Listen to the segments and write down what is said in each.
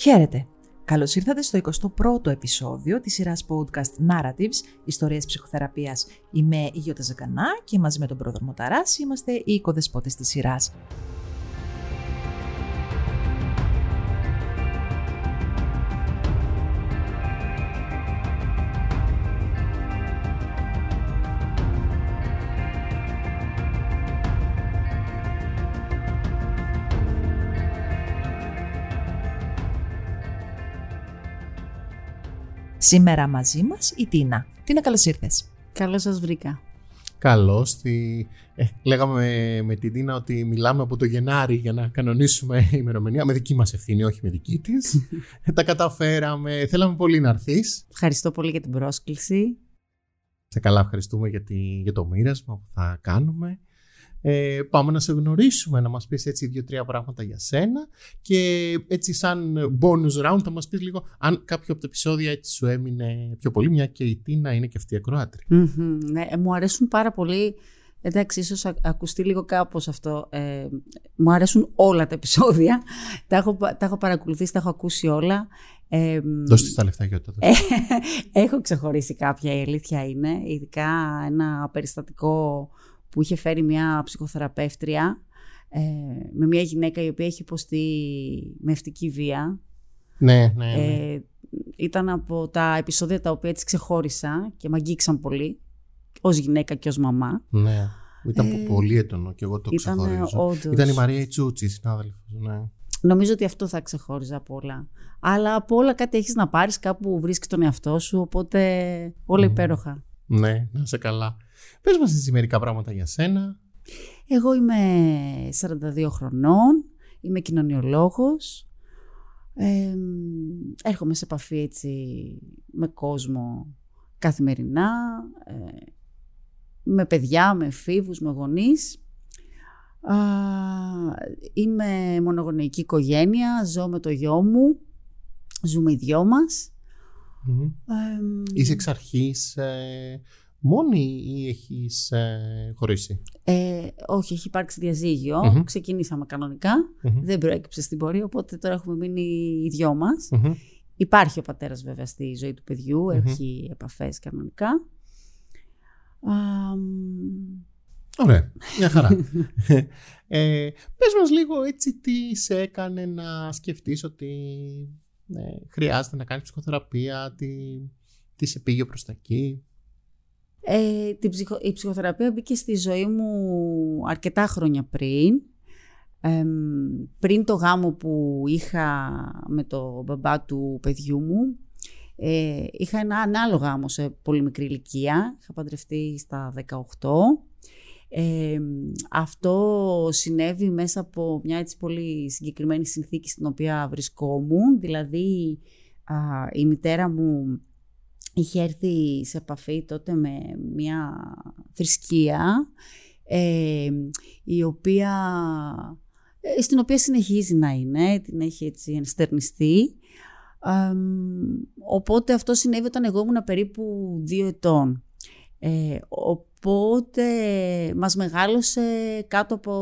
Χαίρετε! Καλώς ήρθατε στο 21ο επεισόδιο της σειράς podcast Narratives, ιστορίες ψυχοθεραπείας. Είμαι η Γιώτα Ζακανά και μαζί με τον πρόεδρο Μωταράς είμαστε οι οικοδεσπότες της σειράς. Σήμερα μαζί μας η Τίνα. Τίνα, καλώς ήρθες. Καλώς σας βρήκα. Καλώς. Λέγαμε με την Τίνα ότι μιλάμε από το Γενάρη για να κανονίσουμε ημερομηνία. Με δική μας ευθύνη, όχι με δική της. Τα καταφέραμε. Θέλαμε πολύ να έρθεις. Ευχαριστώ πολύ για την πρόσκληση. Σε καλά, ευχαριστούμε για το μοίρασμα που θα κάνουμε. Πάμε να σε γνωρίσουμε, να μας πεις έτσι 2-3 πράγματα για σένα και έτσι σαν bonus round θα μας πεις λίγο αν κάποιο από τα επεισόδια έτσι σου έμεινε πιο πολύ, μια και η Τίνα είναι και αυτή η ακροάτρια. Ναι, μου αρέσουν πάρα πολύ, εντάξει, ίσως ακουστεί λίγο κάπως αυτό, μου αρέσουν όλα τα επεισόδια, τα έχω παρακολουθήσει, τα έχω ακούσει όλα. Δώστε τα λεφτά, Γιώτα. Έχω ξεχωρίσει κάποια, η αλήθεια είναι, ειδικά ένα περιστατικό που είχε φέρει μια ψυχοθεραπεύτρια με μια γυναίκα η οποία είχε υποστεί μευτική βία. Ναι. Ήταν από τα επεισόδια τα οποία της ξεχώρισα και μ' αγγίξαν πολύ, ως γυναίκα και ως μαμά. Ναι, ήταν πολύ έντονο και εγώ το ξεχωρίζω. Όντως. Ήταν η Μαρία Τσούτση, η συνάδελφος. Ναι. Νομίζω ότι αυτό θα ξεχώριζα από όλα. Αλλά από όλα κάτι έχεις να πάρεις, κάπου βρίσκεις τον εαυτό σου, οπότε όλα υπέροχα. Ναι, να είσαι καλά. Πες μας τις μερικά πράγματα για σένα. Εγώ είμαι 42 χρονών, είμαι κοινωνιολόγος, έρχομαι σε επαφή έτσι με κόσμο καθημερινά, με παιδιά, με εφήβους, με γονείς. Είμαι μονογονεϊκή οικογένεια, ζω με το γιο μου, ζούμε οι δυο μας. Είσαι εξ αρχής μόνη ή έχεις χωρίσει? Όχι, έχει υπάρξει διαζύγιο. Ξεκινήσαμε κανονικά. Δεν προέκυψε στην πορεία, οπότε τώρα έχουμε μείνει οι δυο μας. Υπάρχει ο πατέρας βέβαια στη ζωή του παιδιού. Έχει επαφές κανονικά. Ωραία, μια χαρά. Πες μας λίγο έτσι τι σε έκανε να σκεφτείς ότι χρειάζεται να κάνεις ψυχοθεραπεία, τι σε πήγε προς τα εκεί? Η ψυχοθεραπεία μπήκε στη ζωή μου αρκετά χρόνια πριν. Πριν το γάμο που είχα με τον μπαμπά του παιδιού μου, είχα ένα ανάλογο γάμο σε πολύ μικρή ηλικία. Είχα παντρευτεί στα 18. Αυτό συνέβη μέσα από μια έτσι πολύ συγκεκριμένη συνθήκη στην οποία βρισκόμουν. Δηλαδή η μητέρα μου είχε έρθει σε επαφή τότε με μια θρησκεία η οποία, στην οποία συνεχίζει να είναι, την έχει έτσι ενστερνιστεί. Οπότε αυτό συνέβη όταν εγώ ήμουν περίπου 2 ετών. Οπότε μας μεγάλωσε κάτω από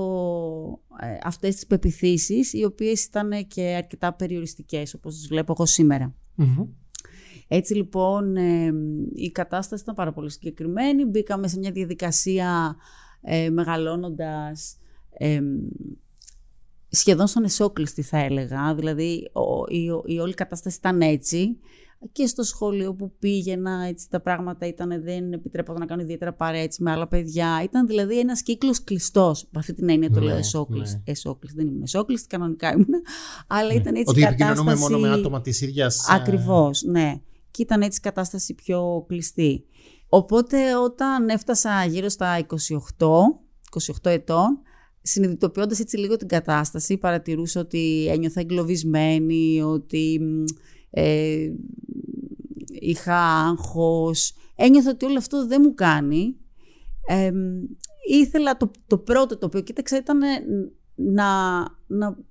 αυτές τις πεποιθήσεις, οι οποίες ήταν και αρκετά περιοριστικές, όπως τις βλέπω εγώ σήμερα. Έτσι λοιπόν η κατάσταση ήταν πάρα πολύ συγκεκριμένη. Μπήκαμε σε μια διαδικασία μεγαλώνοντας σχεδόν στον εσόκλειστη, θα έλεγα. Δηλαδή η όλη κατάσταση ήταν έτσι. Και στο σχολείο που πήγαινα, έτσι, τα πράγματα ήταν, δεν επιτρέπονταν να κάνω ιδιαίτερα παρέτσι με άλλα παιδιά. Ήταν δηλαδή ένας κύκλος κλειστός. Με αυτή την έννοια το λέω εσόκλειστη. Δεν ήμουν εσόκλειστη, κανονικά ήμουν. Αλλά ήταν έτσι ότι η κατάσταση. Ότι επικοινωνούμε μόνο με άτομα της ίδιας. Ακριβώς, ναι. Και ήταν έτσι η κατάσταση πιο κλειστή. Οπότε όταν έφτασα γύρω στα 28 ετών, συνειδητοποιώντας έτσι λίγο την κατάσταση, παρατηρούσα ότι ένιωθα εγκλωβισμένη, ότι είχα άγχος, ένιωθα ότι όλο αυτό δεν μου κάνει. Ήθελα το πρώτο το οποίο κοίταξα ήταν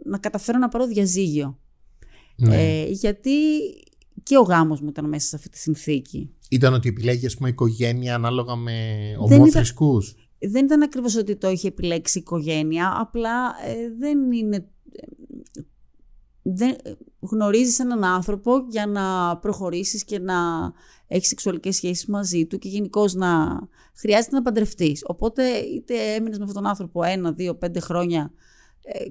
να καταφέρω να πάρω διαζύγιο. Γιατί και ο γάμος μου ήταν μέσα σε αυτή τη συνθήκη. Ήταν ότι επιλέγει, ας πούμε, οικογένεια ανάλογα με ομόθρησκους. Δεν ήταν ακριβώς ότι το είχε επιλέξει η οικογένεια, απλά δεν είναι δεν γνωρίζεις έναν άνθρωπο για να προχωρήσεις και να έχεις σεξουαλικές σχέσεις μαζί του και γενικώς να χρειάζεται να παντρευτείς. Οπότε είτε έμεινες με αυτόν τον άνθρωπο 1, 2, 5 χρόνια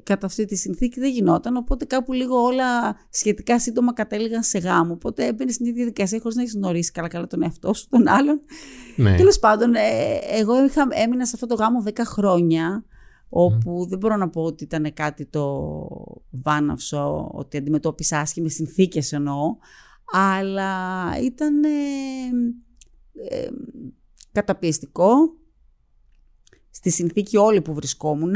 κατά αυτή τη συνθήκη δεν γινόταν, οπότε κάπου λίγο όλα σχετικά σύντομα κατέληγαν σε γάμο. Οπότε έμπαινε στην ίδια διαδικασία χωρίς να έχεις γνωρίσει καλά τον εαυτό σου, τον άλλον. Ναι. Τέλος πάντων, εγώ έμεινα σε αυτό το γάμο 10 χρόνια, όπου δεν μπορώ να πω ότι ήταν κάτι το βάναυσο, ότι αντιμετώπισα άσχημες συνθήκες εννοώ, αλλά ήταν καταπιεστικό στη συνθήκη όλη που βρισκόμουν.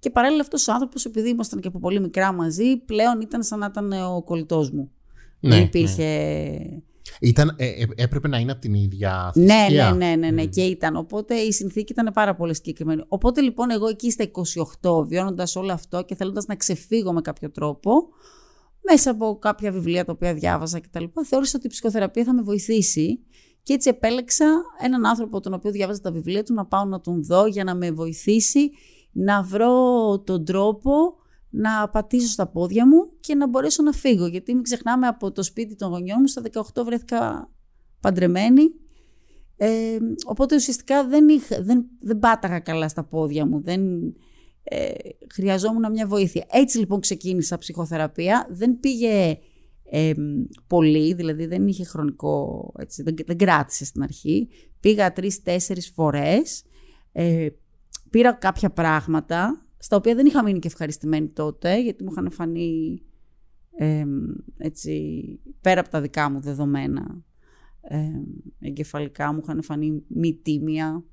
Και παράλληλα αυτός ο άνθρωπος, επειδή ήμασταν και από πολύ μικρά μαζί, πλέον ήταν σαν να ήταν ο κολλητός μου. Ναι, υπήρχε... Ναι. Ήταν, έπρεπε να είναι από την ίδια θρησκεία. Ναι, και ήταν. Οπότε η συνθήκη ήταν πάρα πολύ συγκεκριμένη. Οπότε λοιπόν εγώ εκεί στα 28, βιώνοντας όλο αυτό και θέλοντας να ξεφύγω με κάποιο τρόπο, μέσα από κάποια βιβλία τα οποία διάβαζα κτλ., θεώρησα ότι η ψυχοθεραπεία θα με βοηθήσει. Και έτσι επέλεξα έναν άνθρωπο τον οποίο διάβαζα τα βιβλία του να πάω να τον δω για να με βοηθήσει να βρω τον τρόπο να πατήσω στα πόδια μου και να μπορέσω να φύγω. Γιατί μην ξεχνάμε, από το σπίτι των γονιών μου στα 18 βρέθηκα παντρεμένη. Οπότε ουσιαστικά δεν πάταγα καλά στα πόδια μου. Χρειαζόμουν μια βοήθεια. Έτσι λοιπόν ξεκίνησα ψυχοθεραπεία. Δεν πήγε πολύ, δηλαδή δεν είχε χρονικό, έτσι, δεν κράτησε στην αρχή. Πήγα 3-4 φορές. Πήρα κάποια πράγματα, στα οποία δεν είχα μείνει και ευχαριστημένη τότε, γιατί μου είχαν φανεί έτσι, πέρα από τα δικά μου δεδομένα εγκεφαλικά, μου είχαν φανεί μη τίμια.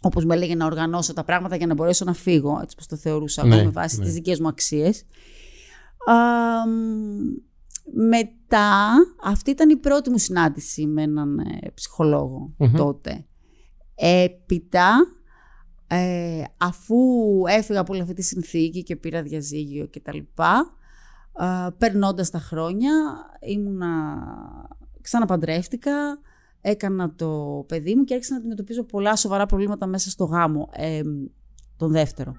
Όπως με έλεγε να οργανώσω τα πράγματα για να μπορέσω να φύγω, έτσι πως το θεωρούσα, ναι, με βάση τις δικές μου αξίες. Μετά, αυτή ήταν η πρώτη μου συνάντηση με έναν ψυχολόγο τότε. Έπειτα... αφού έφυγα από όλη αυτή τη συνθήκη και πήρα διαζύγιο και τα λοιπά, περνώντας τα χρόνια ξαναπαντρεύτηκα, έκανα το παιδί μου και άρχισα να αντιμετωπίζω πολλά σοβαρά προβλήματα μέσα στο γάμο, τον δεύτερο,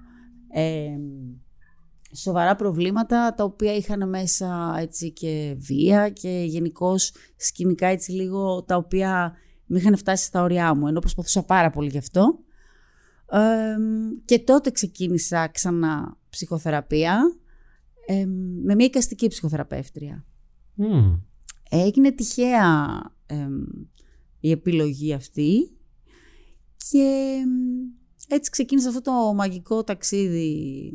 σοβαρά προβλήματα τα οποία είχαν μέσα, έτσι, και βία και γενικώς σκηνικά, έτσι, λίγο τα οποία με είχαν φτάσει στα ωριά μου, ενώ προσπαθούσα πάρα πολύ γι' αυτό. Και τότε ξεκίνησα ξανά ψυχοθεραπεία με μια εικαστική ψυχοθεραπεύτρια. Έγινε τυχαία η επιλογή αυτή και έτσι ξεκίνησε αυτό το μαγικό ταξίδι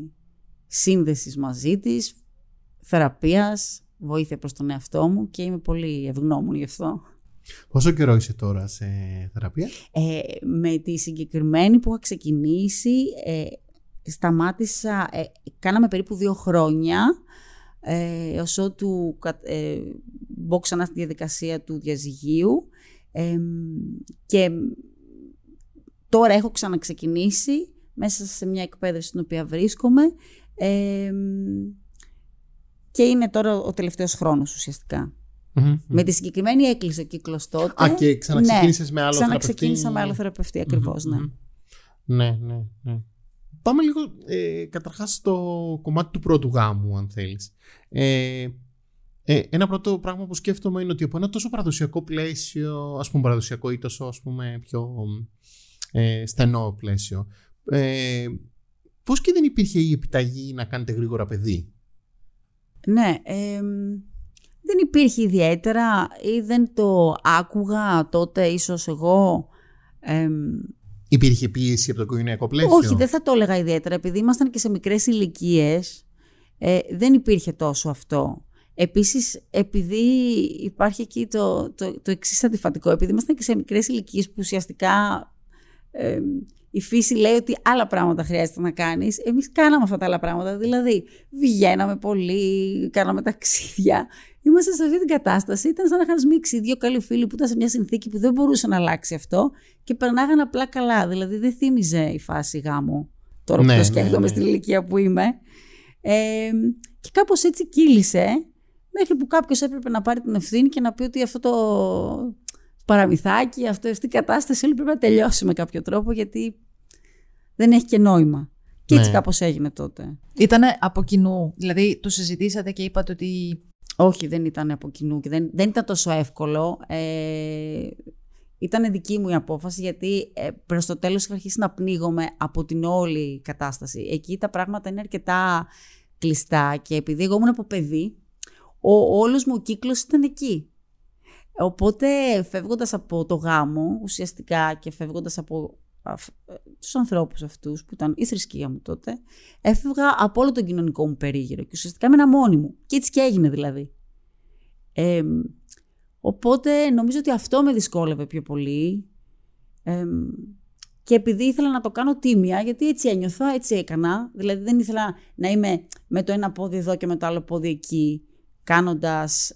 σύνδεσης μαζί της, θεραπείας, βοήθεια προς τον εαυτό μου, και είμαι πολύ ευγνώμων γι' αυτό. Πόσο καιρό είσαι τώρα σε θεραπεία? Με τη συγκεκριμένη που είχα ξεκινήσει, σταμάτησα, κάναμε περίπου 2 χρόνια, ως ότου μπω ξανά στη διαδικασία του διαζυγίου, και τώρα έχω ξαναξεκινήσει μέσα σε μια εκπαίδευση στην οποία βρίσκομαι, και είναι τώρα ο τελευταίος χρόνος ουσιαστικά. Με τη συγκεκριμένη έκλεισε ο κύκλος τότε. Και ξαναξεκίνησες με άλλο θεραπευτή. Ξαναξεκίνησα με άλλο θεραπευτή, ακριβώς, ναι. Πάμε λίγο καταρχάς στο κομμάτι του πρώτου γάμου, αν θέλεις. Ένα πρώτο πράγμα που σκέφτομαι είναι ότι από ένα τόσο παραδοσιακό πλαίσιο, ας πούμε παραδοσιακό ή τόσο, ας πούμε, πιο στενό πλαίσιο, πώς και δεν υπήρχε η επιταγή να κάνετε γρήγορα παιδί? Ναι, δεν υπήρχε ιδιαίτερα ή δεν το άκουγα τότε ίσως εγώ. Υπήρχε πίεση από το οικογενειακό πλαίσιο? Όχι, δεν θα το έλεγα ιδιαίτερα, επειδή ήμασταν και σε μικρές ηλικίες, δεν υπήρχε τόσο αυτό. Επίσης, επειδή υπάρχει εκεί το εξής αντιφατικό, επειδή ήμασταν και σε μικρές ηλικίες που ουσιαστικά η φύση λέει ότι άλλα πράγματα χρειάζεται να κάνεις, εμείς κάναμε αυτά τα άλλα πράγματα, δηλαδή βγαίναμε πολύ, κάναμε ταξίδια. Είμαστε σε αυτή την κατάσταση. Ήταν σαν να είχαν σμίξει 2 καλοί φίλοι που ήταν σε μια συνθήκη που δεν μπορούσε να αλλάξει αυτό και περνάγαν απλά καλά. Δηλαδή δεν θύμιζε η φάση γάμου, τώρα που το σκέφτομαι στην ηλικία που είμαι. Και κάπως έτσι κύλησε, μέχρι που κάποιος έπρεπε να πάρει την ευθύνη και να πει ότι αυτό το παραμυθάκι, αυτή η κατάσταση όλη πρέπει να τελειώσει με κάποιο τρόπο, γιατί δεν έχει και νόημα. Και έτσι κάπως έγινε τότε. Ήτανε από κοινού. Δηλαδή, το συζητήσατε και είπατε ότι. Όχι, δεν ήταν από κοινού και δεν ήταν τόσο εύκολο. Ήταν δική μου η απόφαση, γιατί προς το τέλος είχα αρχίσει να πνίγομαι από την όλη κατάσταση. Εκεί τα πράγματα είναι αρκετά κλειστά και επειδή εγώ ήμουν από παιδί, ο όλος μου ο κύκλος ήταν εκεί. Οπότε φεύγοντας από το γάμο ουσιαστικά και φεύγοντας από τους ανθρώπους αυτούς που ήταν η θρησκεία μου τότε, έφευγα από όλο τον κοινωνικό μου περίγυρο και ουσιαστικά έμενα μόνη μου. Και έτσι και έγινε δηλαδή. Οπότε νομίζω ότι αυτό με δυσκόλευε πιο πολύ και επειδή ήθελα να το κάνω τίμια, γιατί έτσι ένιωθα, έτσι έκανα. Δηλαδή δεν ήθελα να είμαι με το ένα πόδι εδώ και με το άλλο πόδι εκεί, κάνοντας,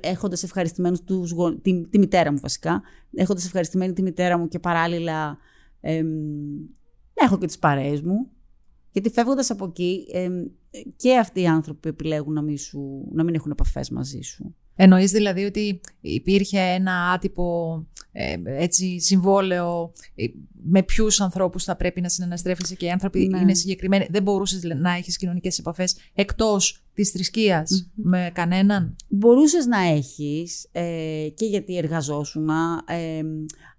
έχοντας ευχαριστημένους τη μητέρα μου βασικά, έχοντας ευχαριστημένη τη μητέρα μου και παράλληλα έχω και τις παρέες μου. Γιατί φεύγοντας από εκεί και αυτοί οι άνθρωποι επιλέγουν να μην έχουν επαφές μαζί σου. Εννοείς δηλαδή ότι υπήρχε ένα άτυπο έτσι, συμβόλαιο με ποιους ανθρώπους θα πρέπει να συναναστρέφεσαι και οι άνθρωποι είναι συγκεκριμένοι. Δεν μπορούσες να έχεις κοινωνικές επαφές εκτός της θρησκείας με κανέναν. Μπορούσες να έχεις και γιατί εργαζόσουν,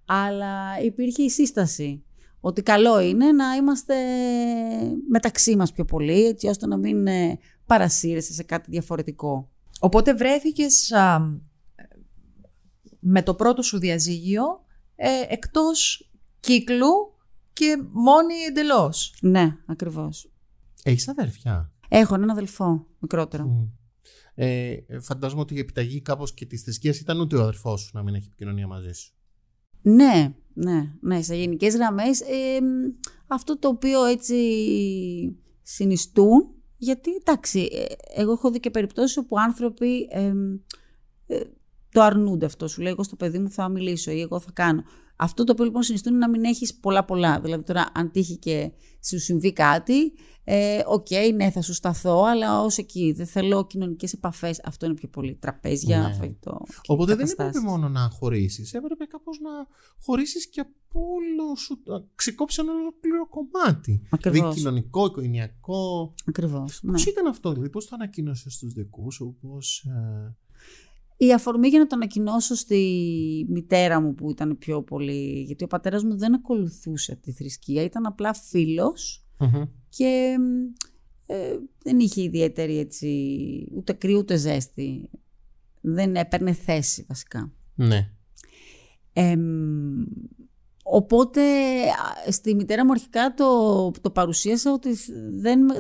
αλλά υπήρχε η σύσταση ότι καλό είναι να είμαστε μεταξύ μας πιο πολύ, έτσι ώστε να μην παρασύρεσαι σε κάτι διαφορετικό. Οπότε βρέθηκες με το πρώτο σου διαζύγιο εκτός κύκλου και μόνη εντελώς. Ναι, ακριβώς. Έχεις αδερφιά? Έχω έναν αδελφό, μικρότερο. Φαντάζομαι ότι η επιταγή κάπως και της θρησκείας ήταν ούτε ο αδερφός σου να μην έχει επικοινωνία μαζί σου. Ναι, σε γενικές γραμμές αυτό το οποίο έτσι συνιστούν. Γιατί, εντάξει, εγώ έχω δει και περιπτώσεις όπου άνθρωποι το αρνούνται αυτό. Σου λέει, εγώ στο παιδί μου θα μιλήσω ή εγώ θα κάνω. Αυτό το οποίο λοιπόν συνιστούν είναι να μην έχεις πολλά. Δηλαδή τώρα αν τύχει και σου συμβεί κάτι, ναι, θα σου σταθώ, αλλά ως εκεί. Δεν θέλω κοινωνικές επαφές. Αυτό είναι πιο πολύ. Τραπέζια, φαγητό. Οπότε δεν έπρεπε μόνο να χωρίσεις. Έπρεπε κάπως να χωρίσεις και από όλο σου. Ξεκόψει ένα ολόκληρο κομμάτι. Ακριβώς. Δηλαδή κοινωνικό, οικογενειακό. Ακριβώς. Πώς ήταν αυτό, δηλαδή, πώς το ανακοίνωσες στους δικούς σου, Η αφορμή για να το ανακοινώσω στη μητέρα μου που ήταν πιο πολύ, γιατί ο πατέρας μου δεν ακολουθούσε τη θρησκεία, ήταν απλά φίλος και δεν είχε ιδιαίτερη έτσι, ούτε κρύο ούτε ζέστη. Δεν έπαιρνε θέση βασικά. Ναι. Οπότε στη μητέρα μου αρχικά το παρουσίασα ότι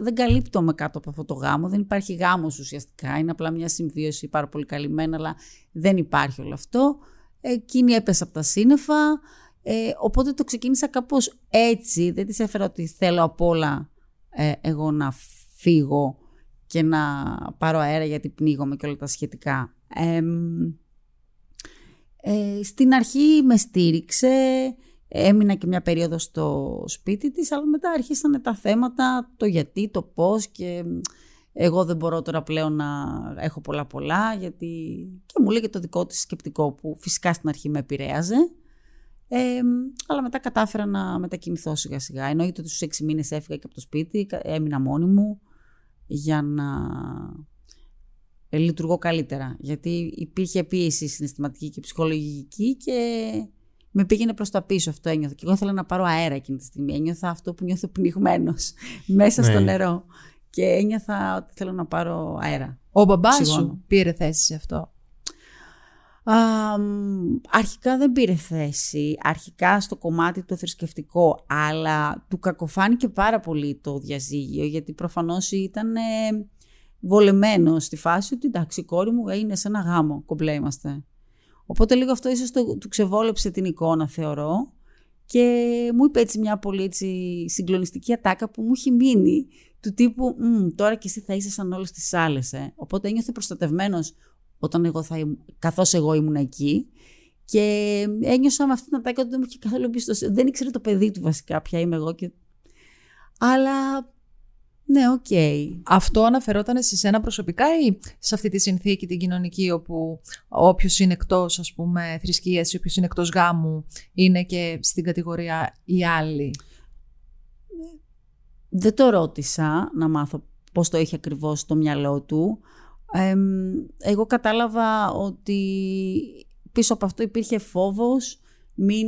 δεν καλύπτομαι κάτω από αυτό το γάμο. Δεν υπάρχει γάμος ουσιαστικά. Είναι απλά μια συμβίωση πάρα πολύ καλυμμένα, αλλά δεν υπάρχει όλο αυτό. Εκείνη έπεσε από τα σύννεφα. Οπότε το ξεκίνησα κάπως έτσι. Δεν της έφερα ότι θέλω απ' όλα εγώ να φύγω και να πάρω αέρα γιατί πνίγομαι και όλα τα σχετικά. Στην αρχή με στήριξε. Έμεινα και μια περίοδο στο σπίτι της, αλλά μετά αρχίσανε τα θέματα, το γιατί, το πώς και εγώ δεν μπορώ τώρα πλέον να έχω πολλά γιατί και μου λέει και το δικό της σκεπτικό που φυσικά στην αρχή με επηρέαζε, αλλά μετά κατάφερα να μετακινηθώ σιγά σιγά. Εννοείται ότι στους 6 μήνες έφυγα και από το σπίτι, έμεινα μόνη μου για να λειτουργώ καλύτερα, γιατί υπήρχε πίεση συναισθηματική και ψυχολογική και με πήγαινε προς τα πίσω, αυτό ένιωθα. Και εγώ ήθελα να πάρω αέρα εκείνη τη στιγμή. Ένιωθα αυτό που νιώθω πνιγμένος μέσα στο νερό. Και ένιωθα ότι θέλω να πάρω αέρα. Ο μπαμπάς σου πήρε θέση σε αυτό? Αρχικά δεν πήρε θέση. Αρχικά στο κομμάτι το θρησκευτικό. Αλλά του κακοφάνηκε πάρα πολύ το διαζύγιο. Γιατί προφανώς ήταν βολεμένο στη φάση ότι εντάξει, η κόρη μου είναι σε ένα γάμο. Κομπλέ είμαστε. Οπότε λίγο αυτό ίσως του ξεβόλεψε την εικόνα, θεωρώ, και μου είπε έτσι μια πολύ έτσι, συγκλονιστική ατάκα που μου έχει μείνει, του τύπου «Τώρα κι εσύ θα είσαι σαν όλες τις άλλες». Οπότε ένιωθε προστατευμένος καθώς εγώ ήμουν εκεί και ένιωσα με αυτή την ατάκα ότι δεν μου είχε καθόλου εμπιστοσύνη. Δεν ήξερε το παιδί του βασικά ποια είμαι εγώ. Και... Αλλά... Ναι, οκ. Αυτό αναφερόταν σε σένα προσωπικά ή σε αυτή τη συνθήκη την κοινωνική όπου όποιος είναι εκτός, ας πούμε, θρησκείας ή όποιος είναι εκτός γάμου είναι και στην κατηγορία οι άλλοι? Δεν το ρώτησα να μάθω πώς το έχει ακριβώς στο μυαλό του. Εγώ κατάλαβα ότι πίσω από αυτό υπήρχε φόβος. Μην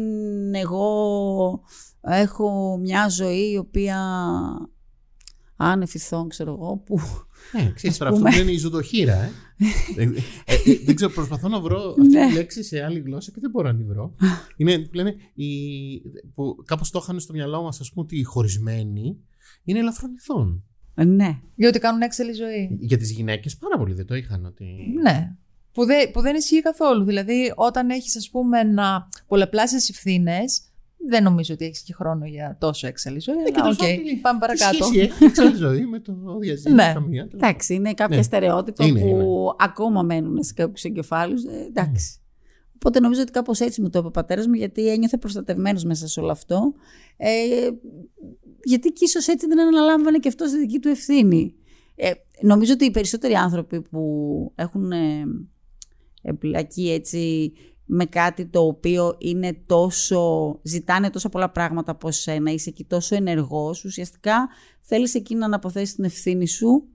εγώ έχω μια ζωή η οποία άνεφηθών, ξέρω εγώ, που... Ξέρεις, αυτό είναι η ζωτοχύρα, δεν ξέρω, προσπαθώ να βρω αυτή τη λέξη σε άλλη γλώσσα και δεν μπορώ να τη βρω. Είναι, λένε, που κάπως το είχαν στο μυαλό μας, ας πούμε, ότι οι χωρισμένοι είναι ελαφρονηθών. Ναι. Γιατί κάνουν έξαλλη ζωή. Για τις γυναίκες πάρα πολύ δεν το είχαν ότι... Ναι. Που δεν ισχύει καθόλου. Δηλαδή, όταν έχεις, ας πούμε, να πολλαπλάσεις ευθύνες, δεν νομίζω ότι έχεις και χρόνο για τόσο έξαλλη ζωή. Αλλά, okay, πάμε παρακάτω. Έχει έξαλλη ζωή με το διαζύγιο καμία. Εντάξει, είναι κάποια στερεότυπα που ακόμα μένουν σε κάποιους εγκεφάλους. Εντάξει. Οπότε νομίζω ότι κάπως έτσι μου το είπε ο πατέρας μου, γιατί ένιωθε προστατευμένος μέσα σε όλο αυτό. Γιατί και ίσως έτσι δεν αναλάμβανε και αυτός τη δική του ευθύνη. Νομίζω ότι οι περισσότεροι άνθρωποι που έχουν εμπλακεί έτσι με κάτι το οποίο είναι τόσο, ζητάνε τόσα πολλά πράγματα από σένα, είσαι εκεί τόσο ενεργός, ουσιαστικά θέλεις εκεί να αναποθέσεις την ευθύνη σου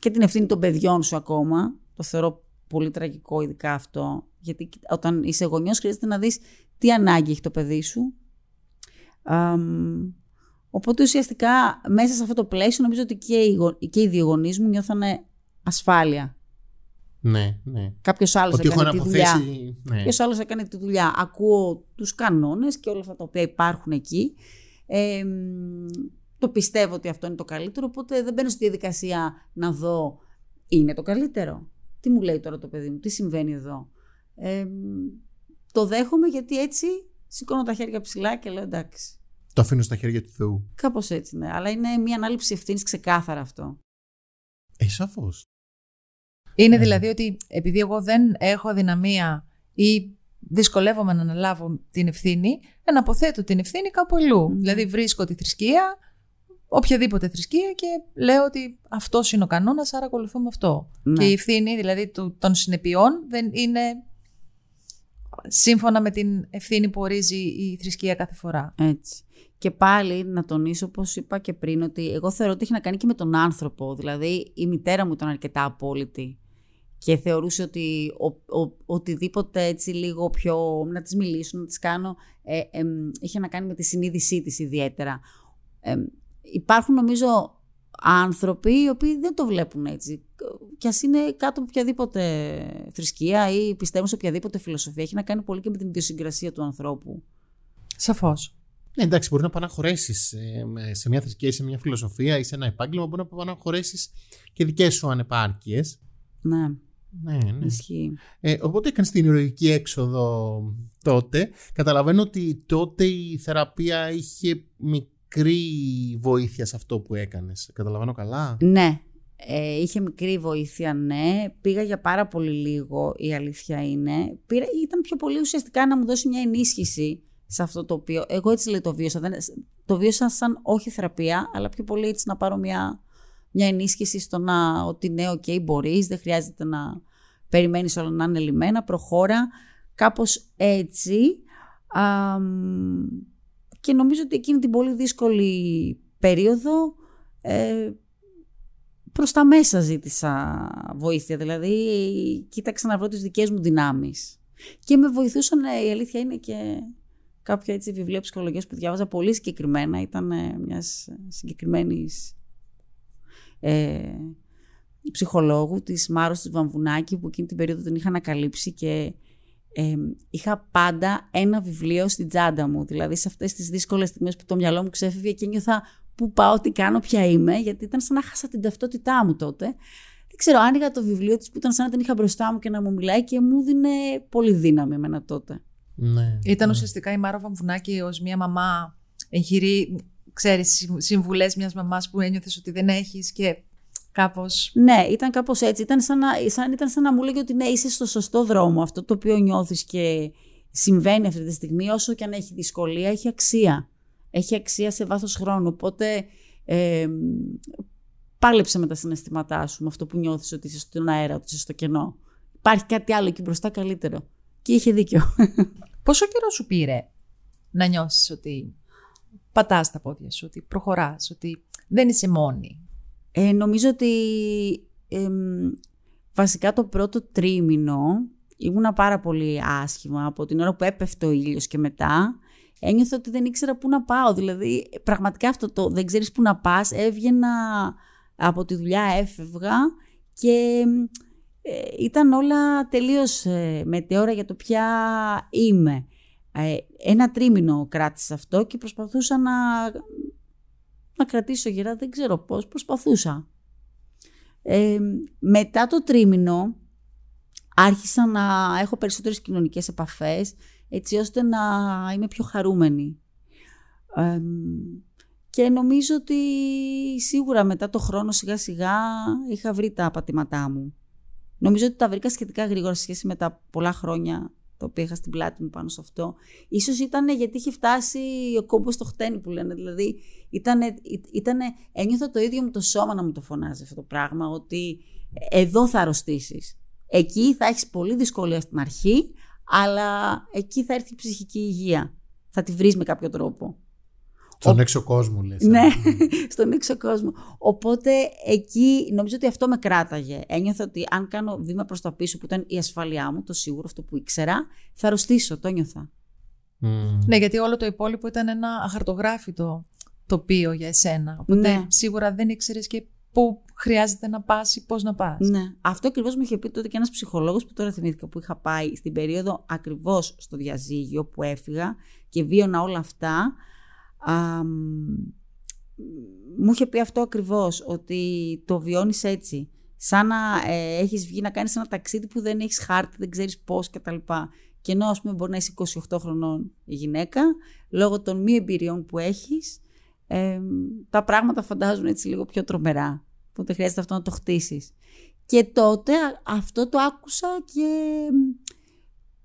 και την ευθύνη των παιδιών σου ακόμα. Το θεωρώ πολύ τραγικό ειδικά αυτό, γιατί όταν είσαι γονιός χρειάζεται να δεις τι ανάγκη έχει το παιδί σου. Οπότε ουσιαστικά μέσα σε αυτό το πλαίσιο νομίζω ότι και οι δύο γονείς μου νιώθανε ασφάλεια. Ναι, ναι. Κάποιος άλλος έκανε τη δουλειά. Ναι. Κάποιος άλλος έκανε τη δουλειά. Ακούω τους κανόνες και όλα αυτά τα οποία υπάρχουν εκεί. Το πιστεύω ότι αυτό είναι το καλύτερο, οπότε δεν μπαίνω στη διαδικασία να δω είναι το καλύτερο. Τι μου λέει τώρα το παιδί μου, τι συμβαίνει εδώ. Το δέχομαι γιατί έτσι σηκώνω τα χέρια ψηλά και λέω εντάξει. Το αφήνω στα χέρια του Θεού. Κάπως έτσι, ναι. Αλλά είναι μια ανάληψη ευθύνης ξεκάθαρα αυτό. Σαφώς. Είναι δηλαδή ότι επειδή εγώ δεν έχω αδυναμία ή δυσκολεύομαι να αναλάβω την ευθύνη, εναποθέτω την ευθύνη κάπου αλλού. Δηλαδή βρίσκω τη θρησκεία, οποιαδήποτε θρησκεία, και λέω ότι αυτός είναι ο κανόνας, άρα ακολουθούμε αυτό. Ναι. Και η ευθύνη δηλαδή των συνεπειών δεν είναι σύμφωνα με την ευθύνη που ορίζει η θρησκεία κάθε φορά. Έτσι. Και πάλι να τονίσω, όπως είπα και πριν, ότι εγώ θεωρώ ότι έχει να κάνει και με τον άνθρωπο. Δηλαδή η μητέρα μου ήταν αρκετά απόλυτη και θεωρούσε ότι οτιδήποτε έτσι λίγο πιο... να της μιλήσω, να της κάνω... είχε να κάνει με τη συνείδησή της ιδιαίτερα. Υπάρχουν νομίζω άνθρωποι οι οποίοι δεν το βλέπουν έτσι. Κι ας είναι κάτω από οποιαδήποτε θρησκεία ή πιστεύουν σε οποιαδήποτε φιλοσοφία. Έχει να κάνει πολύ και με την ιδιοσυγκρασία του ανθρώπου. Σαφώς. Ναι, εντάξει, μπορεί να παναχωρέσεις σε μια θρησκεία ή σε μια φιλοσοφία ή σε ένα επάγγελμα. Μπορεί να παναχωρέσεις και δικές σου ανεπάρκειες. Ναι. Ναι, ναι. Ισχύει. Οπότε έκανες την ηρωική έξοδο τότε. Καταλαβαίνω ότι τότε η θεραπεία είχε μικρή βοήθεια σε αυτό που έκανες. Καταλαβαίνω καλά. Ναι. Είχε μικρή βοήθεια, ναι. Πήγα για πάρα πολύ λίγο, η αλήθεια είναι. Ήταν πιο πολύ ουσιαστικά να μου δώσει μια ενίσχυση σε αυτό το οποίο... Εγώ έτσι λέει το βίωσα. Το βίωσα σαν όχι θεραπεία, αλλά πιο πολύ έτσι να πάρω μια ενίσχυση στο να... ότι ναι, ok, μπορείς, δεν χρειάζεται να περιμένεις όλα να είναι λυμμένα, προχώρα. Κάπως έτσι. Και νομίζω ότι εκείνη την πολύ δύσκολη περίοδο... προς τα μέσα ζήτησα βοήθεια, δηλαδή κοίταξα να βρω τις δικές μου δυνάμεις. Και με βοηθούσαν, η αλήθεια είναι, και κάποια έτσι βιβλία ψυχολογίας που διάβαζα πολύ συγκεκριμένα. Ήταν μιας συγκεκριμένης ψυχολόγου, της Μάρος της Βαμβουνάκη, που εκείνη την περίοδο την είχα ανακαλύψει και είχα πάντα ένα βιβλίο στην τσάντα μου. Δηλαδή σε αυτές τις δύσκολες στιγμές που το μυαλό μου ξέφευγε και νιώθα... Πού πάω, τι κάνω, ποια είμαι, γιατί ήταν σαν να χάσα την ταυτότητά μου τότε. Δεν ξέρω, άνοιγα το βιβλίο της που ήταν σαν να την είχα μπροστά μου και να μου μιλάει και μου δίνε πολύ δύναμη εμένα τότε. Ναι, ήταν ουσιαστικά η Μάρο Βαμβουνάκη ως μια μαμά ξέρεις, συμβουλές μιας μαμάς που ένιωθες ότι δεν έχεις και κάπως... Ναι, ήταν κάπως έτσι. Ήταν σαν να μου λέγει ότι ναι, είσαι στο σωστό δρόμο. Αυτό το οποίο νιώθεις και συμβαίνει αυτή τη στιγμή, όσο και αν έχει δυσκολία, έχει αξία. Έχει αξία σε βάθος χρόνου, οπότε πάλεψε με τα συναισθήματά σου, με αυτό που νιώθεις ότι είσαι στον αέρα, ότι είσαι στο κενό. Υπάρχει κάτι άλλο εκεί μπροστά καλύτερο. Και είχε δίκιο. Πόσο καιρό σου πήρε να νιώσεις ότι πατάς τα πόδια σου, ότι προχωράς, ότι δεν είσαι μόνη. Νομίζω ότι βασικά το πρώτο τρίμηνο ήμουνα πάρα πολύ άσχημα. Από την ώρα που έπεφτε ο ήλιος και μετά, ένιωθα ότι δεν ήξερα πού να πάω. Δηλαδή, πραγματικά αυτό το δεν ξέρεις πού να πας, έβγαινα από τη δουλειά, έφευγα και ήταν όλα τελείως μετέωρα για το ποια είμαι. Ένα τρίμηνο κράτησα αυτό και προσπαθούσα να κρατήσω γερά, δεν ξέρω πώς, προσπαθούσα. Μετά το τρίμηνο άρχισα να έχω περισσότερες κοινωνικές επαφές, έτσι ώστε να είμαι πιο χαρούμενη. Και νομίζω ότι σίγουρα μετά το χρόνο σιγά σιγά είχα βρει τα πατήματά μου. Νομίζω ότι τα βρήκα σχετικά γρήγορα σε σχέση με τα πολλά χρόνια τα οποία είχα στην πλάτη μου πάνω σε αυτό. Ίσως ήταν γιατί είχε φτάσει ο κόμπος στο χτένι που λένε. Δηλαδή, ένιωθα το ίδιο με το σώμα να μου το φωνάζει αυτό το πράγμα, ότι εδώ θα αρρωστήσεις. Εκεί θα έχεις πολύ δυσκολία στην αρχή, αλλά εκεί θα έρθει η ψυχική υγεία. Θα τη βρεις με κάποιο τρόπο. Στον έξω κόσμο, λες. Ναι, στον έξω κόσμο. Οπότε εκεί νομίζω ότι αυτό με κράταγε. Ένιωθα ότι αν κάνω βήμα προς τα πίσω, που ήταν η ασφαλειά μου, το σίγουρο, αυτό που ήξερα, θα αρρωστήσω. Το ένιωθα. Mm. Ναι, γιατί όλο το υπόλοιπο ήταν ένα αχαρτογράφητο τοπίο για εσένα. Οπότε ναι, σίγουρα δεν ήξερες και πού χρειάζεται να πας ή πώς να πας. Ναι. Αυτό ακριβώς μου είχε πει τότε και ένας ψυχολόγος που τώρα θυμήθηκα, που είχα πάει στην περίοδο ακριβώς στο διαζύγιο που έφυγα και βίωνα όλα αυτά. Μου είχε πει αυτό ακριβώς, ότι το βιώνεις έτσι. Σαν να έχεις βγει να κάνεις ένα ταξίδι που δεν έχεις χάρτη, δεν ξέρεις πώς κτλ. Και ενώ, ας πούμε, μπορεί να είσαι 28 χρονών γυναίκα, λόγω των μη εμπειριών που έχεις, τα πράγματα φαντάζουν έτσι λίγο πιο τρομερά. Οπότε χρειάζεται αυτό να το χτίσεις. Και τότε αυτό το άκουσα και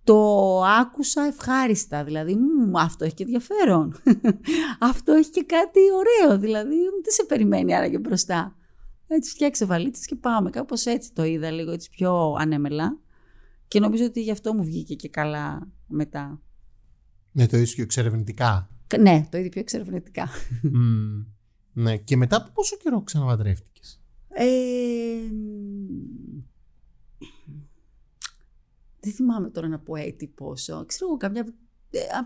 το άκουσα ευχάριστα. Δηλαδή, αυτό έχει και ενδιαφέρον. Αυτό έχει και κάτι ωραίο. Δηλαδή, τι σε περιμένει άραγε μπροστά. Έτσι, φτιάξε βαλίτσες και πάμε. Κάπως έτσι το είδα, λίγο έτσι πιο ανέμελα. Και νομίζω ότι γι' αυτό μου βγήκε και καλά μετά. Ναι, το είδες πιο εξερευνητικά. Ναι, το είδε πιο εξερευνητικά. Ναι, και μετά από πόσο καιρό ξαναπαντρεύτηκες? Δεν θυμάμαι τώρα να πω έτη πόσο. Ξέρω εγώ, καμιά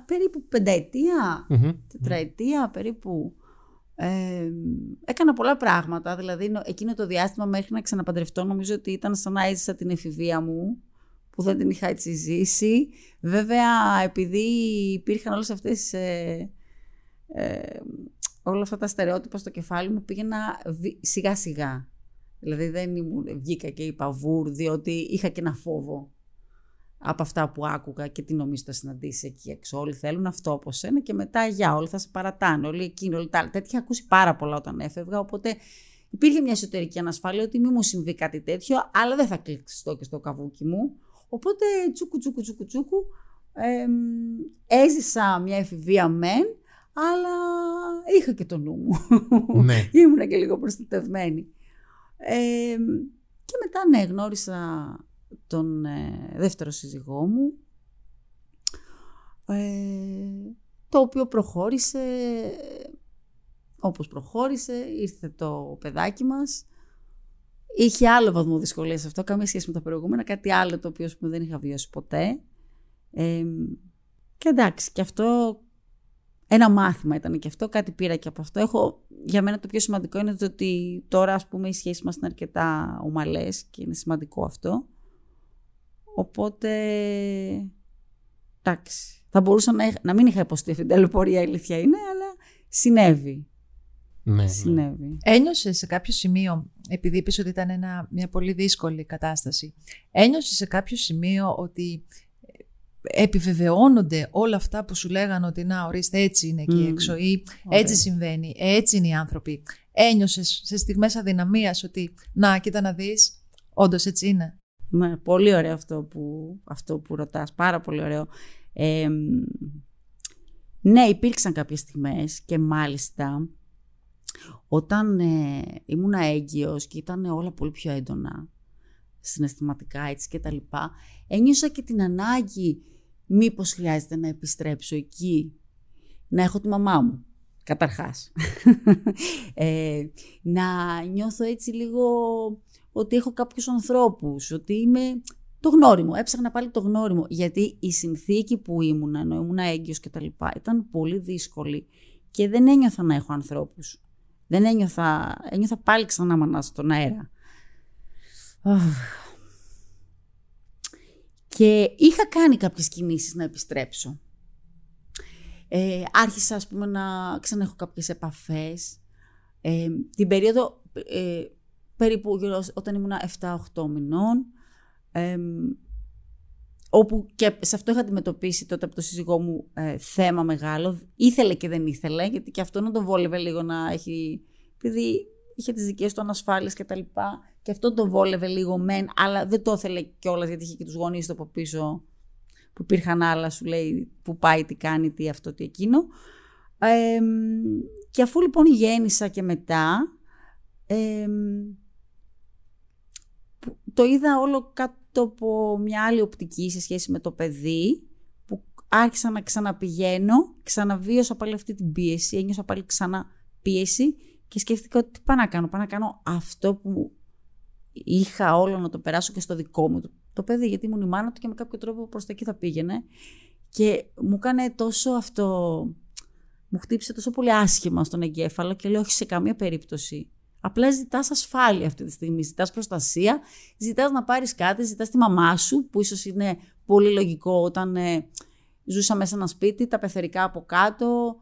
περίπου πενταετία, τετραετία περίπου. Έκανα πολλά πράγματα. Δηλαδή, εκείνο το διάστημα μέχρι να ξαναπαντρευτώ, νομίζω ότι ήταν σαν να έζησα την εφηβεία μου, που δεν την είχα έτσι ζήσει. Βέβαια, επειδή υπήρχαν όλες αυτές, όλα αυτά τα στερεότυπα στο κεφάλι μου, πήγαινα σιγά σιγά. Δηλαδή δεν βγήκα και είπα βουρ, διότι είχα και ένα φόβο από αυτά που άκουγα και τι νομίζω θα συναντήσεις εκεί έξω. Όλοι θέλουν αυτό από σένα και μετά για όλοι θα σε παρατάνε, όλοι εκείνοι, όλοι τα άλλα. Τέτοια είχα ακούσει πάρα πολλά όταν έφευγα, οπότε υπήρχε μια εσωτερική ανασφάλεια ότι μη μου συμβεί κάτι τέτοιο, αλλά δεν θα κλειστώ και στο καβούκι μου. Οπότε τσούκου, έζησα μια εφηβεία μεν, αλλά είχα και το νου μου. Ναι. Ήμουνα και λίγο προστατευμένη. Και μετά, ναι, γνώρισα τον δεύτερο σύζυγό μου, το οποίο προχώρησε όπως προχώρησε, ήρθε το παιδάκι μας. Είχε άλλο βαθμό δυσκολίας αυτό, καμία σχέση με τα προηγούμενα, κάτι άλλο το οποίο δεν είχα βιώσει ποτέ. Και εντάξει, και αυτό ένα μάθημα ήταν και αυτό, κάτι πήρα και από αυτό. Για μένα το πιο σημαντικό είναι ότι τώρα, ας πούμε, οι σχέσεις μας είναι αρκετά ομαλές και είναι σημαντικό αυτό. Οπότε, εντάξει, θα μπορούσα να μην είχα υποστεί αυτή την ταλαιπωρία, η αλήθεια είναι, αλλά συνέβη. Ναι, συνέβη. Ναι. Ένιωσε σε κάποιο σημείο, επειδή είπες ότι ήταν μια πολύ δύσκολη κατάσταση, ένιωσε σε κάποιο σημείο ότι επιβεβαιώνονται όλα αυτά που σου λέγανε ότι να ορίστε έτσι είναι εκεί έξω ή έτσι συμβαίνει, έτσι είναι οι άνθρωποι? Ένιωσες σε στιγμές αδυναμίας ότι να, κοίτα να δεις, όντως έτσι είναι? Ναι, πολύ ωραίο αυτό που ρωτάς, πάρα πολύ ωραίο. Ναι, υπήρξαν κάποιες στιγμές και μάλιστα όταν ήμουνα έγκυος και ήταν όλα πολύ πιο έντονα συναισθηματικά έτσι και τα λοιπά, ένιωσα και την ανάγκη μήπως χρειάζεται να επιστρέψω εκεί, να έχω τη μαμά μου. καταρχάς. Να νιώθω έτσι λίγο ότι έχω κάποιους ανθρώπους, ότι είμαι το γνώριμο. Έψαχνα πάλι το γνώριμο, γιατί η συνθήκη που ήμουν, ενώ ήμουν έγκυος και τα λοιπά, ήταν πολύ δύσκολη και δεν ένιωθα να έχω ανθρώπους. Δεν ένιωθα πάλι ξανά μανά στον αέρα. Και είχα κάνει κάποιες κινήσεις να επιστρέψω. Άρχισα, ας πούμε, να ξανέχω κάποιες επαφές. Την περίοδο, περίπου όταν ήμουν 7-8 μηνών, όπου και σε αυτό είχα αντιμετωπίσει τότε από το σύζυγό μου θέμα μεγάλο. Ήθελε και δεν ήθελε, γιατί και αυτό να τον βόλευε λίγο να έχει... Επειδή είχε τις δικές του ανασφάλειες και τα λοιπά, και αυτό τον βόλευε λίγο μεν, αλλά δεν το ήθελε κιόλας, γιατί είχε και τους γονείς του από πίσω, που υπήρχαν άλλα, σου λέει, που πάει, τι κάνει, τι αυτό, τι εκείνο. Και αφού λοιπόν γέννησα και μετά, το είδα όλο κάτω από μια άλλη οπτική σε σχέση με το παιδί, που άρχισα να ξαναπηγαίνω, ξαναβίωσα πάλι αυτή την πίεση, ένιωσα πάλι ξανά πίεση και σκέφτηκα ότι πάω να κάνω αυτό που είχα όλο να το περάσω και στο δικό μου το παιδί, γιατί ήμουν η μάνα του και με κάποιο τρόπο προς τα εκεί θα πήγαινε, και μου έκανε τόσο αυτό, μου χτύπησε τόσο πολύ άσχημα στον εγκέφαλο και λέω όχι σε καμία περίπτωση. Απλά ζητάς ασφάλεια αυτή τη στιγμή, ζητάς προστασία, ζητάς να πάρεις κάτι, ζητάς τη μαμά σου, που ίσως είναι πολύ λογικό όταν ζούσα μέσα ένα σπίτι, τα πεθερικά από κάτω,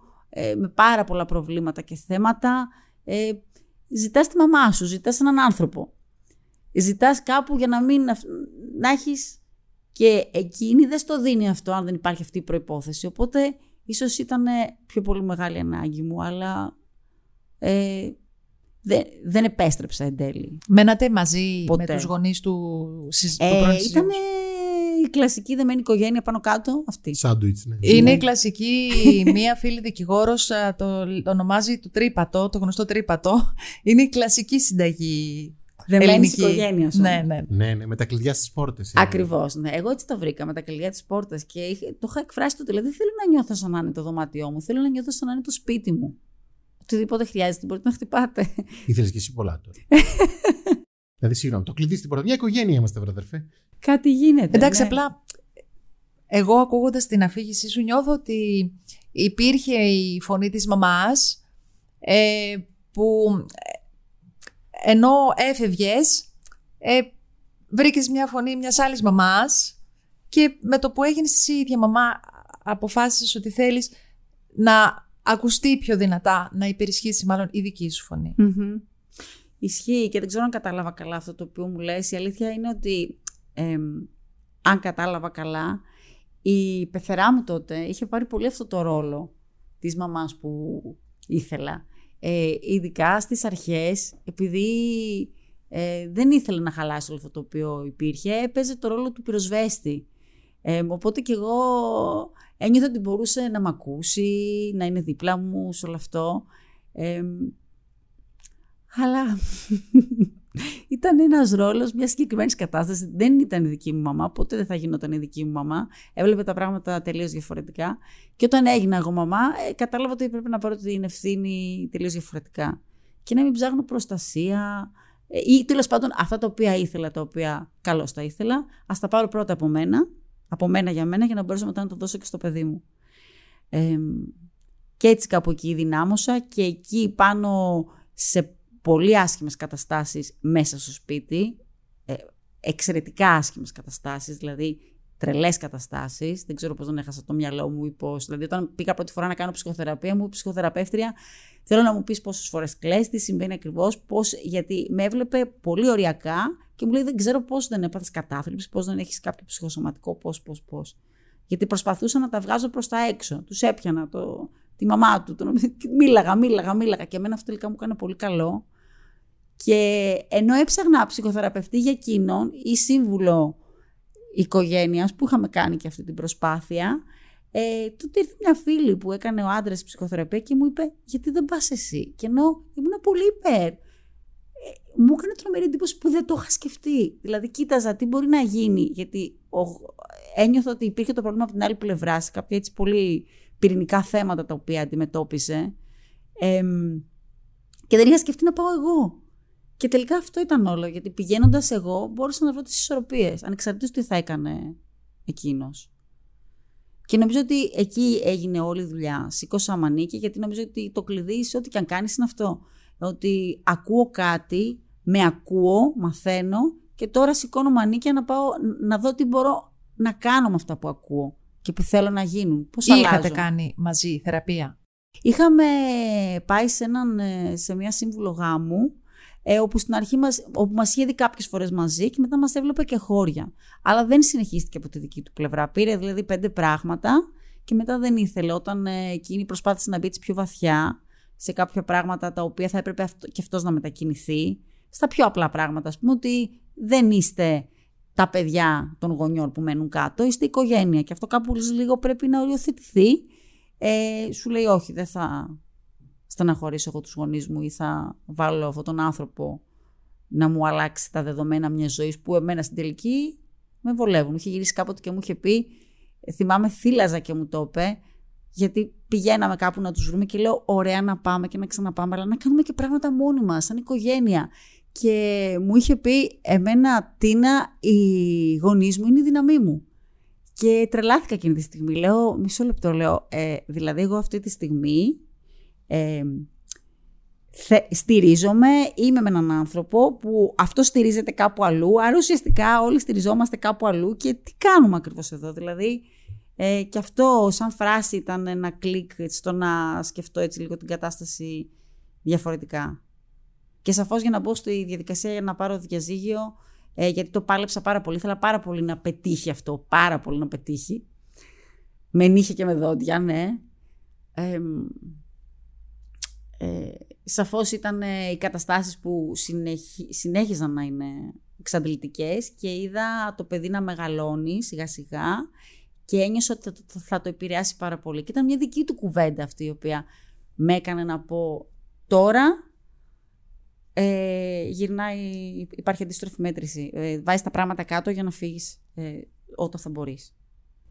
με πάρα πολλά προβλήματα και θέματα. Ζητάς τη μαμά σου, ζητάς έναν άνθρωπο. Ζητάς κάπου για να μην να έχεις, και εκείνη δεν στο δίνει αυτό αν δεν υπάρχει αυτή η προϋπόθεση. Οπότε ίσως ήταν πιο πολύ μεγάλη ανάγκη μου, αλλά... Δεν επέστρεψα εν τέλει. Μένατε μαζί ποτέ με τους γονείς του πρώην σύζυγου? Ήτανε η κλασική δεμένη οικογένεια πάνω κάτω αυτή. Σάντουιτς, ναι. Είναι η κλασική, μία φίλη δικηγόρος το ονομάζει το τρύπατο, το γνωστό τρύπατο. Είναι η κλασική συνταγή δεμένης οικογένειας. Ναι, με τα κλειδιά στις πόρτες. Ακριβώς, ναι. Εγώ έτσι το βρήκα, με τα κλειδιά στις πόρτες, και το είχα εκφράσει τότε. Δηλαδή θέλω να νιώθω σαν να είναι το δωμάτιό μου, θέλω να νιώθω σαν να είναι το σπίτι μου. Οτιδήποτε χρειάζεται, μπορείτε να χτυπάτε. Ήθελες και εσύ πολλά τώρα. Δηλαδή, συγγνώμη, το κλειδί στην πόρτα. Μια οικογένεια είμαστε, βραδερφέ. Κάτι γίνεται. Εντάξει, ναι. Απλά εγώ ακούγοντας την αφήγησή σου, νιώθω ότι υπήρχε η φωνή της μαμάς που ενώ έφευγες, βρήκες μια φωνή μιας άλλης μαμάς, και με το που έγινες εσύ η ίδια μαμά, αποφάσισες ότι θέλεις να ακουστεί πιο δυνατά, να υπερισχύσει μάλλον η δική σου φωνή. Mm-hmm. Ισχύει, και δεν ξέρω αν κατάλαβα καλά αυτό το οποίο μου λες. Η αλήθεια είναι ότι, αν κατάλαβα καλά, η πεθερά μου τότε είχε πάρει πολύ αυτό το ρόλο της μαμάς που ήθελα. Ειδικά στις αρχές, επειδή δεν ήθελε να χαλάσει όλο αυτό το οποίο υπήρχε, έπαιζε το ρόλο του πυροσβέστη. Οπότε και εγώ ένιωθα ότι μπορούσε να μ' ακούσει, να είναι δίπλα μου σε όλο αυτό. Αλλά ήταν ένας ρόλος μιας συγκεκριμένης κατάστασης. Δεν ήταν η δική μου μαμά, ποτέ δεν θα γινόταν η δική μου μαμά. Έβλεπε τα πράγματα τελείως διαφορετικά. Και όταν έγινα εγώ μαμά, κατάλαβα ότι πρέπει να πάρω την ευθύνη τελείως διαφορετικά. Και να μην ψάχνω προστασία, ή τέλος πάντων αυτά τα οποία ήθελα, τα οποία καλώς τα ήθελα, ας τα πάρω πρώτα από μένα. Από μένα για μένα, για να μπορέσω μετά να το δώσω και στο παιδί μου. Και έτσι κάπου εκεί δυνάμωσα, και εκεί πάνω σε πολύ άσχημες καταστάσεις μέσα στο σπίτι, εξαιρετικά άσχημες καταστάσεις, δηλαδή τρελές καταστάσεις, δεν ξέρω πώς δεν έχασα το μυαλό μου ή πώς. Δηλαδή όταν πήγα πρώτη φορά να κάνω ψυχοθεραπεία, μου είπε ψυχοθεραπεύτρια, θέλω να μου πεις πόσες φορές κλαις, τι συμβαίνει ακριβώς, πώς, γιατί με έβλεπε πολύ ωριακά και μου λέει δεν ξέρω πώς δεν έπαθες κατάθλιψη, πώς δεν έχεις κάποιο ψυχοσωματικό, πώς. Γιατί προσπαθούσα να τα βγάζω προς τα έξω, τους έπιανα τη μαμά του, μίλαγα και εμένα αυτό τελικά μου έκανε πολύ καλό. Και ενώ έψαχνα ψυχοθεραπευτή για εκείνον ή σύμβουλο οικογένειας, που είχαμε κάνει και αυτή την προσπάθεια, τότε ήρθε μια φίλη που έκανε ο άντρας ψυχοθεραπεία και μου είπε γιατί δεν πας εσύ, και ενώ ήμουν πολύ υπέρ. Μου έκανε τρομερή εντύπωση που δεν το είχα σκεφτεί. Δηλαδή κοίταζα τι μπορεί να γίνει, γιατί ένιωθα ότι υπήρχε το πρόβλημα από την άλλη πλευρά, σε κάποια έτσι πολύ πυρηνικά θέματα τα οποία αντιμετώπιζε, Και δεν είχα σκεφτεί να πάω εγώ. Και τελικά αυτό ήταν όλο, γιατί πηγαίνοντας εγώ μπορούσα να βρω τις ισορροπίες, ανεξαρτήτως τι θα έκανε εκείνος. Και νομίζω ότι εκεί έγινε όλη η δουλειά. Σήκωσα μανίκι, γιατί νομίζω ότι το κλειδί σε ό,τι και αν κάνεις είναι αυτό. Ότι ακούω κάτι, με ακούω, μαθαίνω και τώρα σηκώνω μανίκια να πάω να δω τι μπορώ να κάνω με αυτά που ακούω και που θέλω να γίνουν. Πώς αλλάζω. Είχατε κάνει μαζί θεραπεία? Είχαμε πάει σε μια σύμβουλο γάμου, όπου στην αρχή μας είχε δει κάποιες φορές μαζί και μετά μας έβλεπε και χώρια. Αλλά δεν συνεχίστηκε από τη δική του πλευρά. Πήρε δηλαδή 5 πράγματα και μετά δεν ήθελε. Όταν εκείνη προσπάθησε να μπει πιο βαθιά σε κάποια πράγματα τα οποία θα έπρεπε και αυτός να μετακινηθεί, στα πιο απλά πράγματα, ας πούμε, ότι δεν είστε τα παιδιά των γονιών που μένουν κάτω, είστε οικογένεια και αυτό κάπου λίγο πρέπει να οριοθετηθεί. Σου λέει όχι, δεν θα στεναχωρήσω εγώ τους γονείς μου ή θα βάλω αυτόν τον άνθρωπο να μου αλλάξει τα δεδομένα μιας ζωής που εμένα στην τελική με βολεύουν. Είχε γυρίσει κάποτε και μου είχε πει, θυμάμαι θύλαζα και μου το είπε, γιατί πηγαίναμε κάπου να τους βρούμε και λέω ωραία να πάμε και να ξαναπάμε, αλλά να κάνουμε και πράγματα μόνοι μας, σαν οικογένεια. Και μου είχε πει εμένα Τίνα, οι γονείς μου είναι η δύναμή μου. Και τρελάθηκα εκείνη τη στιγμή. Λέω, μισό λεπτό, λέω, δηλαδή εγώ αυτή τη στιγμή στηρίζομαι, είμαι με έναν άνθρωπο που αυτό στηρίζεται κάπου αλλού, άρα ουσιαστικά όλοι στηριζόμαστε κάπου αλλού και τι κάνουμε ακριβώς εδώ, δηλαδή. Και αυτό σαν φράση ήταν ένα κλικ στο να σκεφτώ έτσι λίγο την κατάσταση διαφορετικά. Και σαφώς για να μπω στη διαδικασία για να πάρω διαζύγιο, γιατί το πάλεψα πάρα πολύ, ήθελα πάρα πολύ να πετύχει αυτό, πάρα πολύ να πετύχει. Με νύχια και με δόντια, ναι. Σαφώς ήταν οι καταστάσεις που συνέχιζαν να είναι εξαντλητικές και είδα το παιδί να μεγαλώνει σιγά σιγά και ένιωσα ότι θα το επηρεάσει πάρα πολύ. Και ήταν μια δική του κουβέντα αυτή η οποία με έκανε να πω τώρα... υπάρχει αντίστροφη μέτρηση. Βάζεις τα πράγματα κάτω για να φύγεις όταν θα μπορείς.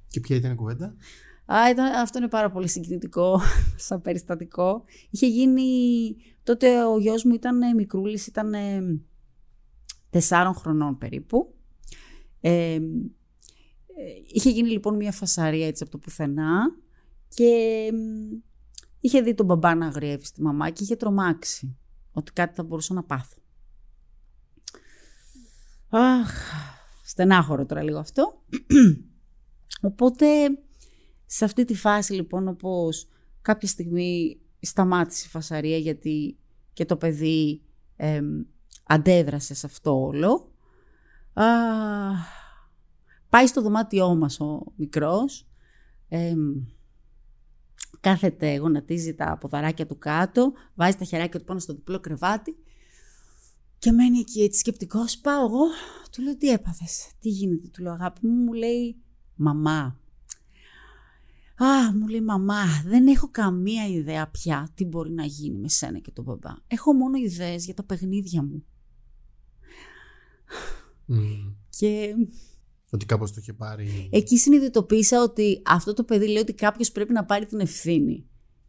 Και ποια ήταν η κουβέντα? Αυτό είναι πάρα πολύ συγκινητικό σαν περιστατικό. Είχε γίνει... Τότε ο γιος μου ήταν μικρούλης, ήταν 4 χρονών περίπου. Είχε γίνει λοιπόν μια φασαρία έτσι από το πουθενά και είχε δει τον μπαμπά να αγριεύει στη μαμά και είχε τρομάξει ότι κάτι θα μπορούσα να πάθω. Αχ, στενάχωρο τώρα λίγο αυτό. Οπότε, σε αυτή τη φάση λοιπόν, όπως κάποια στιγμή σταμάτησε η φασαρία, γιατί και το παιδί αντέδρασε σε αυτό όλο. Πάει στο δωμάτιό μας ο μικρός, κάθεται, γονατίζει τα ποδαράκια του κάτω, βάζει τα χεράκια του πάνω στο διπλό κρεβάτι και μένει εκεί έτσι σκεπτικός. Πάω εγώ, του λέω τι έπαθες, τι γίνεται, του λέω αγάπη μου, μου λέει μαμά. Μου λέει μαμά, δεν έχω καμία ιδέα πια τι μπορεί να γίνει με σένα και τον μπαμπά. Έχω μόνο ιδέες για τα παιχνίδια μου. Και... Ότι κάπως το είχε πάρει. Εκεί συνειδητοποίησα ότι αυτό το παιδί λέει ότι κάποιος πρέπει να πάρει την ευθύνη.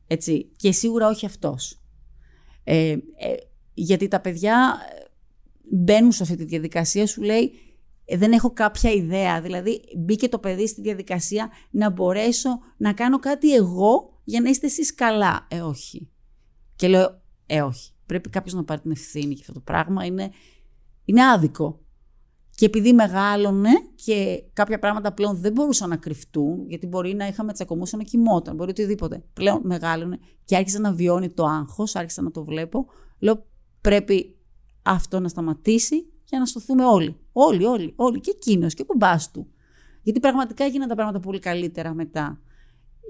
Έτσι. Και σίγουρα όχι αυτός. Γιατί τα παιδιά μπαίνουν σε αυτή τη διαδικασία, σου λέει δεν έχω κάποια ιδέα. Δηλαδή μπήκε το παιδί στη διαδικασία να μπορέσω να κάνω κάτι εγώ για να είστε εσείς καλά. Όχι. Και λέω όχι. Πρέπει κάποιος να πάρει την ευθύνη και αυτό το πράγμα είναι άδικο. Και επειδή μεγάλωνε και κάποια πράγματα πλέον δεν μπορούσαν να κρυφτούν, γιατί μπορεί να είχαμε τσακωμούσει να κοιμόταν, μπορεί οτιδήποτε. Πλέον μεγάλωνε και άρχισε να βιώνει το άγχος, άρχισα να το βλέπω. Λέω πρέπει αυτό να σταματήσει για να σωθούμε όλοι. Όλοι. Και εκείνος και ο μπαμπάς του. Γιατί πραγματικά γίνανε τα πράγματα πολύ καλύτερα μετά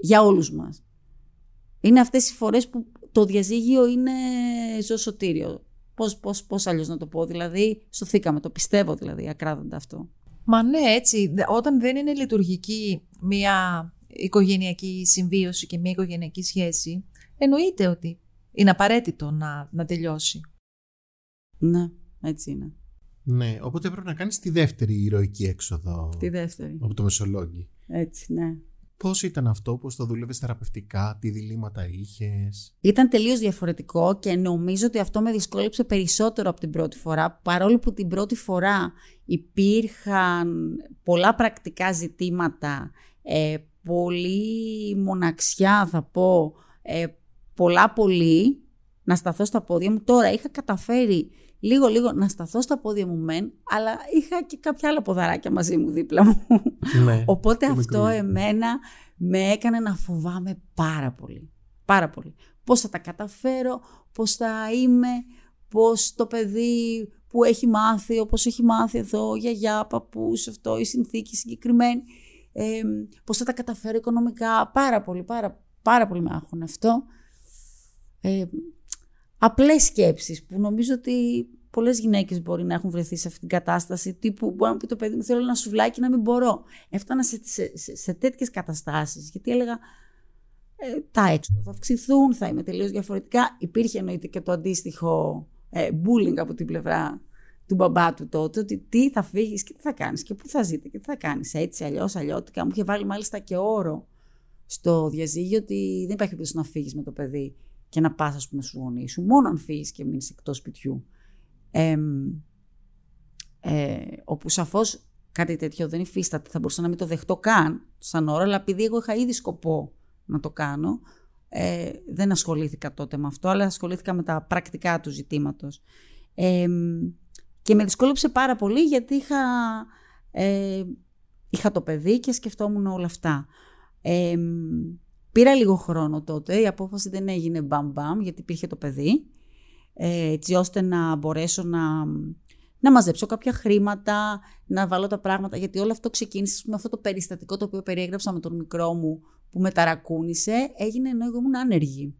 για όλους μας. Είναι αυτές οι φορές που το διαζύγιο είναι ζωοσωτήριο. Πώς αλλιώς να το πω, δηλαδή, σωθήκαμε, το πιστεύω δηλαδή, ακράδαντα αυτό. Μα ναι, έτσι, όταν δεν είναι λειτουργική μια οικογενειακή συμβίωση και μια οικογενειακή σχέση, εννοείται ότι είναι απαραίτητο να τελειώσει. Ναι, έτσι είναι. Ναι, οπότε πρέπει να κάνεις τη δεύτερη ηρωική έξοδο. Τη δεύτερη. Από το μεσολόγγι. Έτσι, ναι. Πώς ήταν αυτό, πώς το δούλευες θεραπευτικά, τι διλήμματα είχες? Ήταν τελείως διαφορετικό και νομίζω ότι αυτό με δυσκόλεψε περισσότερο από την πρώτη φορά, παρόλο που την πρώτη φορά υπήρχαν πολλά πρακτικά ζητήματα, πολλή μοναξιά θα πω, πολλά να σταθώ στα πόδια μου. Τώρα είχα καταφέρει λίγο να σταθώ στα πόδια μου μεν, αλλά είχα και κάποια άλλα ποδαράκια μαζί μου δίπλα μου. Ναι, οπότε αυτό μικρή. Εμένα με έκανε να φοβάμαι πάρα πολύ. Πάρα πολύ. Πώς θα τα καταφέρω, πώς θα είμαι, πώς το παιδί που έχει μάθει, όπως έχει μάθει εδώ, γιαγιά, παππούς, αυτό, η συνθήκη συγκεκριμένη, πώς θα τα καταφέρω οικονομικά. Πάρα πολύ με άγχωνε αυτό. Απλές σκέψεις που νομίζω ότι πολλές γυναίκες μπορεί να έχουν βρεθεί σε αυτήν την κατάσταση. Τύπου μπορεί να πει το παιδί μου: θέλω ένα σουβλάκι να μην μπορώ. Έφτανα σε τέτοιες καταστάσεις. Γιατί έλεγα: τα έξοδα θα αυξηθούν, θα είμαι τελείως διαφορετικά. Υπήρχε εννοείται και το αντίστοιχο bullying από την πλευρά του μπαμπά του τότε. Ότι τι θα φύγεις και τι θα κάνεις και πού θα ζείτε και τι θα κάνεις. Έτσι, αλλιώς, αλλιώτικα. Μου είχε βάλει μάλιστα και όρο στο διαζύγιο ότι δεν υπάρχει περίπτωση να φύγεις με το παιδί και να πας, ας πούμε, στους γονείς σου, μόνο αν φύγεις και μείνεις εκτός σπιτιού. Όπου σαφώς κάτι τέτοιο δεν υφίσταται, θα μπορούσα να μην το δεχτώ καν σαν ώρα, αλλά επειδή εγώ είχα ήδη σκοπό να το κάνω, δεν ασχολήθηκα τότε με αυτό, αλλά ασχολήθηκα με τα πρακτικά του ζητήματος. Και με δυσκόλεψε πάρα πολύ, γιατί είχα το παιδί και σκεφτόμουν όλα αυτά. Πήρα λίγο χρόνο τότε, η απόφαση δεν έγινε μπαμ γιατί υπήρχε το παιδί, έτσι ώστε να μπορέσω να μαζέψω κάποια χρήματα, να βάλω τα πράγματα, γιατί όλο αυτό ξεκίνησε με αυτό το περιστατικό το οποίο περιέγραψα με τον μικρό μου που με ταρακούνησε, έγινε ενώ εγώ ήμουν άνεργη.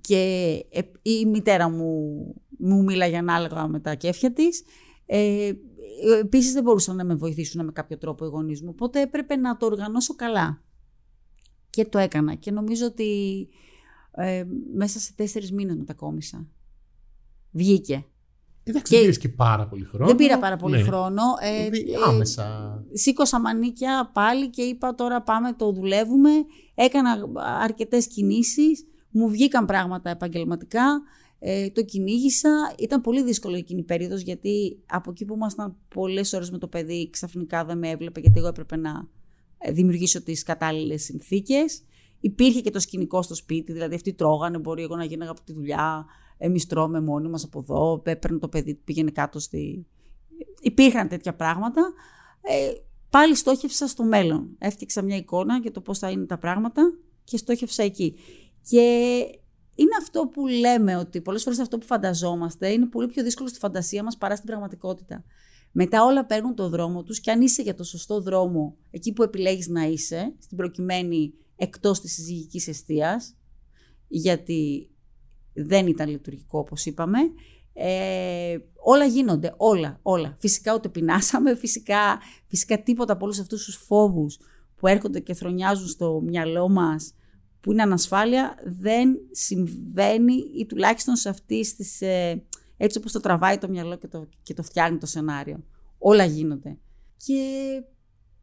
Και η μητέρα μου μίλαγε ανάλογα με τα κέφια της. Επίσης δεν μπορούσαν να με βοηθήσουν με κάποιο τρόπο οι γονείς μου, οπότε έπρεπε να το οργανώσω καλά. Και το έκανα και νομίζω ότι μέσα σε 4 μήνες μετακόμισα. Βγήκε. Εντάξει, δεν πήρες και πάρα πολύ χρόνο. Δεν πήρα πάρα πολύ χρόνο. Άμεσα. Σήκωσα μανίκια πάλι και είπα τώρα πάμε, το δουλεύουμε. Έκανα αρκετές κινήσεις, μου βγήκαν πράγματα επαγγελματικά, το κυνήγησα. Ήταν πολύ δύσκολο εκείνη η περίοδος, γιατί από εκεί που ήμασταν πολλές ώρες με το παιδί ξαφνικά δεν με έβλεπε, γιατί εγώ έπρεπε να δημιουργήσω τις κατάλληλες συνθήκες. Υπήρχε και το σκηνικό στο σπίτι, δηλαδή αυτοί τρώγανε, μπορεί εγώ να γίναγα από τη δουλειά, εμείς τρώμε μόνοι μας από εδώ, έπαιρνε το παιδί, πήγαινε κάτω στη... Υπήρχαν τέτοια πράγματα. Πάλι στόχευσα στο μέλλον. Έφτιαξα μια εικόνα για το πώς θα είναι τα πράγματα και στόχευσα εκεί. Και είναι αυτό που λέμε, ότι πολλές φορές αυτό που φανταζόμαστε είναι πολύ πιο δύσκολο στη φαντασία μας παρά στην πραγματικότητα. Μετά όλα παίρνουν το δρόμο τους και αν είσαι για το σωστό δρόμο, εκεί που επιλέγεις να είσαι, στην προκειμένη εκτός της συζυγικής εστίας, γιατί δεν ήταν λειτουργικό όπως είπαμε, όλα γίνονται, όλα. Φυσικά ούτε πεινάσαμε, φυσικά τίποτα από όλους αυτούς τους φόβους που έρχονται και θρονιάζουν στο μυαλό μας, που είναι ανασφάλεια, δεν συμβαίνει ή τουλάχιστον σε αυτής της... Έτσι όπως το τραβάει το μυαλό και το φτιάχνει το σενάριο. Όλα γίνονται. Και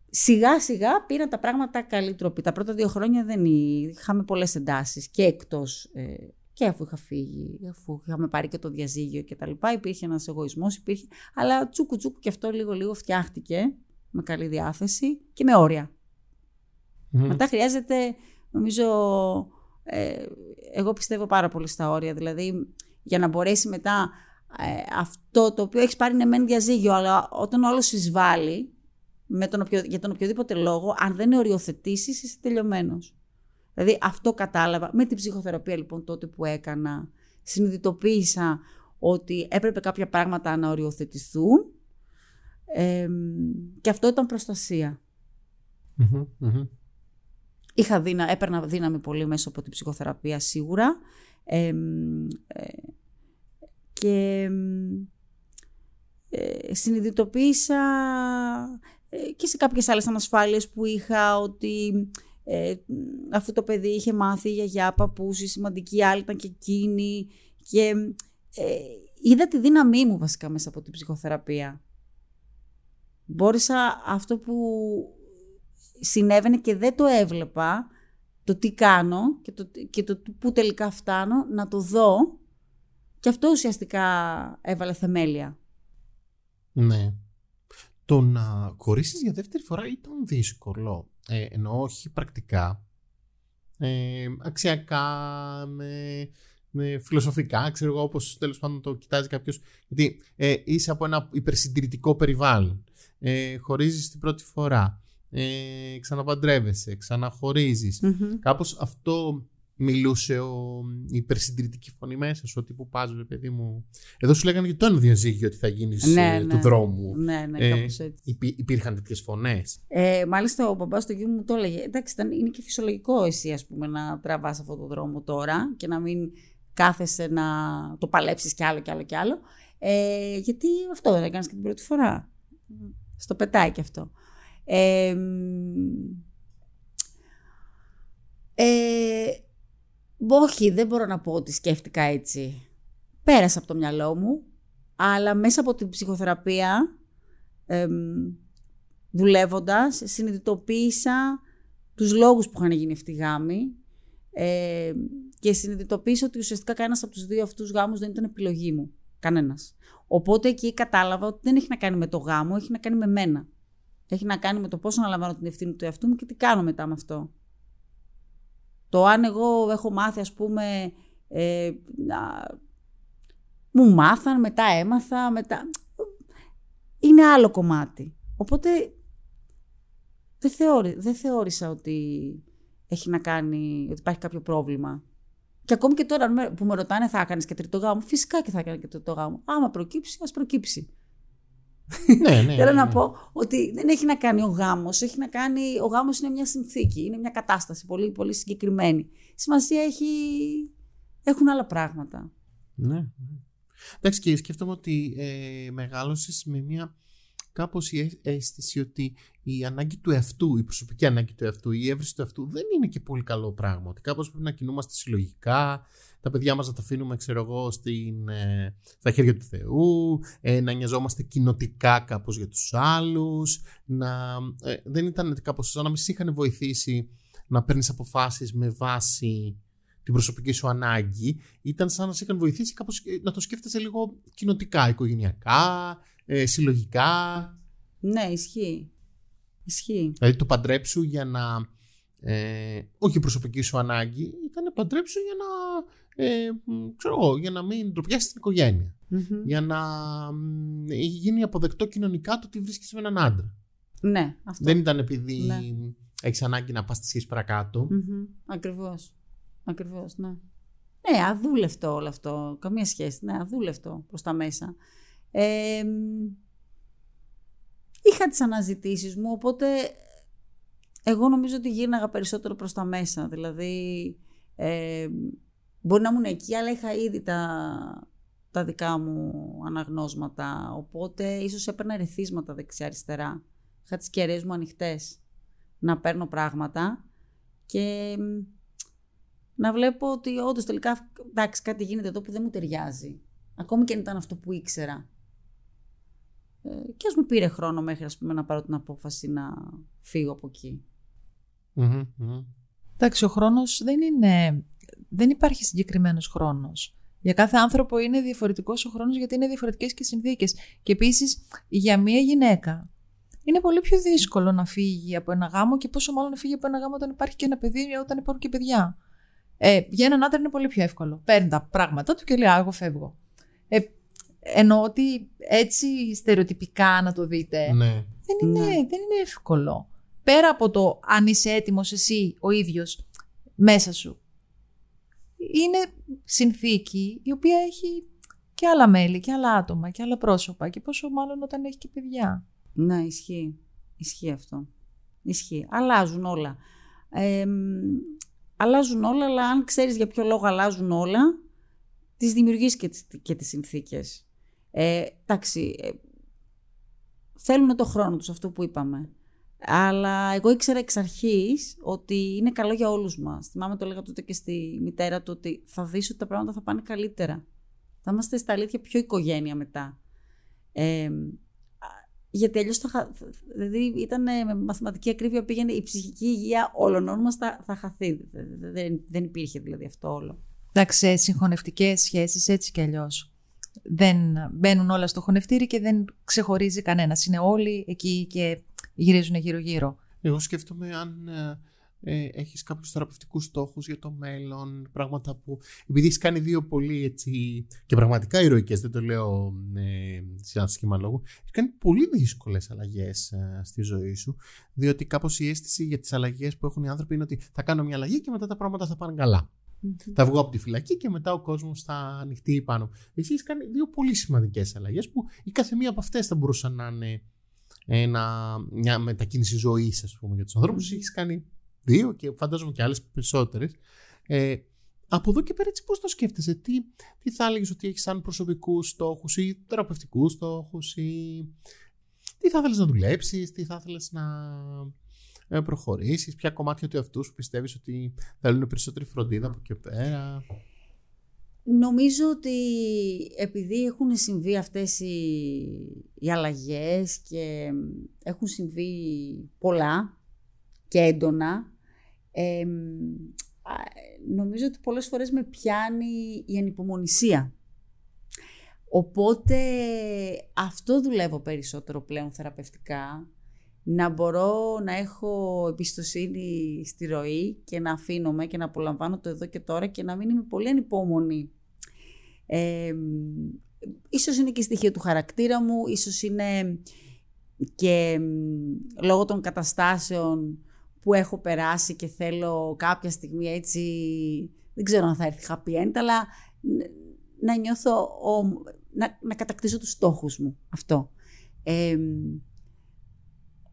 σιγά-σιγά πήραν τα πράγματα καλή τροπή. Τα πρώτα 2 χρόνια δεν είχαμε πολλές εντάσεις. Και εκτός, και αφού είχα φύγει, αφού είχαμε πάρει και το διαζύγιο κτλ. Υπήρχε ένας εγωισμός, αλλά τσούκου-τσούκου και αυτό λίγο-λίγο φτιάχτηκε με καλή διάθεση και με όρια. Μετά χρειάζεται, νομίζω, εγώ πιστεύω πάρα πολύ στα όρια, δηλαδή... Για να μπορέσει μετά αυτό το οποίο έχεις πάρει είναι μεν διαζύγιο, αλλά όταν ο άλλος εισβάλλει για τον οποιοδήποτε λόγο, αν δεν οριοθετήσεις, είσαι τελειωμένος. Δηλαδή αυτό κατάλαβα. Με την ψυχοθεραπεία λοιπόν τότε που έκανα, συνειδητοποίησα ότι έπρεπε κάποια πράγματα να οριοθετηθούν και αυτό ήταν προστασία. Έπαιρνα δύναμη πολύ μέσα από την ψυχοθεραπεία σίγουρα. Και συνειδητοποίησα και σε κάποιες άλλες ανασφάλειες που είχα, ότι αφού το παιδί είχε μάθει η γιαγιά, παππούς, η σημαντική άλλη ήταν και εκείνη, και είδα τη δύναμή μου βασικά μέσα από την ψυχοθεραπεία. Μπόρεσα αυτό που συνέβαινε και δεν το έβλεπα, το τι κάνω και το πού τελικά φτάνω, να το δω. Και αυτό ουσιαστικά έβαλε θεμέλια. Ναι. Το να χωρίσεις για δεύτερη φορά ήταν δύσκολο. Εννοώ όχι πρακτικά, αξιακά, με φιλοσοφικά, ξέρω εγώ, όπως τέλος πάντων το κοιτάζει κάποιος. Γιατί είσαι από ένα υπερσυντηρητικό περιβάλλον. Χωρίζεις την πρώτη φορά. Ξαναπαντρεύεσαι, ξαναχωρίζεις. Mm-hmm. Κάπως αυτό μιλούσε η υπερσυντηρητική φωνή μέσα σου, ότι που πας, ρε παιδί μου. Εδώ σου λέγανε και το ένα διαζύγιο ότι θα γίνεις του δρόμου. Ναι, κάπως έτσι. Υπήρχαν τέτοιες φωνές. Μάλιστα, ο παπάς του γιού μου το έλεγε. Εντάξει, είναι και φυσιολογικό εσύ, ας πούμε, να τραβάς αυτόν τον δρόμο τώρα και να μην κάθεσαι να το παλέψεις κι άλλο κι άλλο κι άλλο. Γιατί αυτό δεν έκανες και την πρώτη φορά. Στο πετάει κι αυτό. Όχι, δεν μπορώ να πω ότι σκέφτηκα έτσι. Πέρασε από το μυαλό μου, αλλά μέσα από την ψυχοθεραπεία, δουλεύοντας, συνειδητοποίησα τους λόγους που είχαν γίνει αυτή η γάμη και συνειδητοποίησα ότι ουσιαστικά κανένας από τους δύο αυτούς γάμους δεν ήταν επιλογή μου. Κανένας. Οπότε εκεί κατάλαβα ότι δεν έχει να κάνει με το γάμο, έχει να κάνει με μένα. Έχει να κάνει με το πώς αναλαμβάνω την ευθύνη του εαυτού μου και τι κάνω μετά με αυτό. Το αν εγώ έχω μάθει, ας πούμε, μου μάθαν, μετά έμαθα, μετά... Είναι άλλο κομμάτι. Οπότε δεν θεώρησα ότι έχει να κάνει, ότι υπάρχει κάποιο πρόβλημα. Και ακόμη και τώρα που με ρωτάνε, θα έκανες και τρίτο γάμο? Φυσικά και θα έκανα και τρίτο γάμο. Άμα προκύψει, ας προκύψει. Ναι. Θέλω να πω ότι δεν έχει να κάνει ο γάμος. Ο γάμος είναι μια συνθήκη, είναι μια κατάσταση πολύ, πολύ συγκεκριμένη. Σημασία έχουν άλλα πράγματα. Ναι. Εντάξει, και σκέφτομαι ότι μεγάλωσες με μια κάπως η αίσθηση ότι η ανάγκη του εαυτού, η προσωπική ανάγκη του εαυτού, η έβριση του εαυτού δεν είναι και πολύ καλό πράγμα. Ότι κάπως πρέπει να κινούμαστε συλλογικά, τα παιδιά μας να τα αφήνουμε, ξέρω εγώ, στα χέρια του Θεού, να νοιαζόμαστε κοινοτικά κάπως για τους άλλους, δεν ήταν κάπως σαν να μην σε είχαν βοηθήσει να παίρνεις αποφάσεις με βάση την προσωπική σου ανάγκη. Ήταν σαν να σε είχαν βοηθήσει κάπως να το σκέφτεσαι λίγο κοινοτικά, οικογενειακά, συλλογικά. Ναι, ισχύει. Δηλαδή το παντρέψου για να... όχι η προσωπική σου ανάγκη, ήταν παντρέψου για να... για να μην ντροπιάσεις την οικογένεια. Mm-hmm. Για να γίνει αποδεκτό κοινωνικά το ότι βρίσκεσαι με έναν άντρα. Ναι, αυτό. Δεν ήταν επειδή έχεις ανάγκη να πας τη σχέση παρακάτω. Mm-hmm. Ακριβώς, ναι. Ναι, αδούλευτο όλο αυτό. Καμία σχέση. Ναι, αδούλευτο προς τα μέσα. Είχα τις αναζητήσεις μου, οπότε εγώ νομίζω ότι γίναγα περισσότερο προς τα μέσα. Δηλαδή... μπορεί να ήμουν εκεί, αλλά είχα ήδη τα δικά μου αναγνώσματα. Οπότε ίσως έπαιρνα ρεθίσματα δεξιά-αριστερά. Είχα τις κεραίες μου ανοιχτές να παίρνω πράγματα και να βλέπω ότι όντως τελικά, εντάξει, κάτι γίνεται εδώ που δεν μου ταιριάζει. Ακόμη και αν ήταν αυτό που ήξερα. Και ας μου πήρε χρόνο μέχρι, ας πούμε, να πάρω την απόφαση να φύγω από εκεί. Mm-hmm, mm-hmm. Εντάξει, ο χρόνος δεν υπάρχει συγκεκριμένος χρόνος. Για κάθε άνθρωπο είναι διαφορετικός ο χρόνος, γιατί είναι διαφορετικές και οι συνθήκες. Και επίσης, για μία γυναίκα είναι πολύ πιο δύσκολο να φύγει από ένα γάμο, και πόσο μάλλον να φύγει από ένα γάμο όταν υπάρχει και ένα παιδί, όταν υπάρχουν και παιδιά. Για έναν άντρα είναι πολύ πιο εύκολο. Παίρνει τα πράγματα του και λέει: εγώ φεύγω. Εννοώ ότι έτσι στερεοτυπικά να το δείτε. Ναι. Δεν είναι εύκολο. Πέρα από το αν είσαι έτοιμος εσύ ο ίδιος μέσα σου. Είναι συνθήκη η οποία έχει και άλλα μέλη και άλλα άτομα και άλλα πρόσωπα, και πόσο μάλλον όταν έχει και παιδιά. Ναι, ισχύει αυτό. Αλλάζουν όλα. Αλλάζουν όλα, αλλά αν ξέρεις για ποιο λόγο αλλάζουν όλα, τις δημιουργείς και τις συνθήκες. Εντάξει, θέλουν το χρόνο τους, αυτό που είπαμε. Αλλά εγώ ήξερα εξ αρχής ότι είναι καλό για όλους μας. Θυμάμαι, το έλεγα τότε και στη μητέρα του, ότι θα δεις ότι τα πράγματα θα πάνε καλύτερα. Θα είμαστε στα αλήθεια πιο οικογένεια μετά. Γιατί αλλιώς δηλαδή ήταν με μαθηματική ακρίβεια, πήγαινε η ψυχική υγεία όλων μας θα χαθεί. Δεν υπήρχε δηλαδή αυτό όλο. Εντάξει, συγχωνευτικές σχέσεις έτσι κι αλλιώς. Δεν μπαίνουν όλα στο χωνευτήρι και δεν ξεχωρίζει κανένας. Είναι όλοι εκεί και γυρίζουν γύρω-γύρω. Εγώ σκέφτομαι αν έχεις κάποιους θεραπευτικούς στόχους για το μέλλον, πράγματα που. Επειδή έχεις κάνει δύο πολύ έτσι. Και πραγματικά ηρωικές, δεν το λέω σε ένα σχήμα λόγου. Έχεις κάνει πολύ δύσκολες αλλαγές στη ζωή σου. Διότι κάπως η αίσθηση για τις αλλαγές που έχουν οι άνθρωποι είναι ότι θα κάνω μια αλλαγή και μετά τα πράγματα θα πάνε καλά. Mm-hmm. Θα βγω από τη φυλακή και μετά ο κόσμος θα ανοιχτεί πάνω. Εσύ έχεις κάνει δύο πολύ σημαντικές αλλαγές που η κάθε μία από αυτές θα μπορούσε να είναι μια μετακίνηση ζωής, ας πούμε, για τους ανθρώπους. Έχεις κάνει δύο και φαντάζομαι και άλλες περισσότερες. Από εδώ και πέρα, έτσι πώς το σκέφτεσαι, τι θα έλεγες ότι έχεις σαν προσωπικούς στόχους ή θεραπευτικούς στόχους, ή τι θα θέλεις να δουλέψεις, τι θα θέλεις να προχωρήσεις, ποια κομμάτια του εαυτού σου πιστεύεις ότι θέλουν περισσότερη φροντίδα από εκεί πέρα? Νομίζω ότι επειδή έχουν συμβεί αυτές οι αλλαγές και έχουν συμβεί πολλά και έντονα, νομίζω ότι πολλές φορές με πιάνει η ανυπομονησία. Οπότε αυτό δουλεύω περισσότερο πλέον θεραπευτικά. Να μπορώ να έχω εμπιστοσύνη στη ροή και να αφήνομαι και να απολαμβάνω το εδώ και τώρα και να μην είμαι πολύ ανυπόμονη. Ίσως είναι και στοιχείο του χαρακτήρα μου, ίσως είναι και λόγω των καταστάσεων που έχω περάσει και θέλω κάποια στιγμή έτσι, δεν ξέρω αν θα έρθει happy end, αλλά να νιώθω, να κατακτήσω τους στόχους μου, αυτό.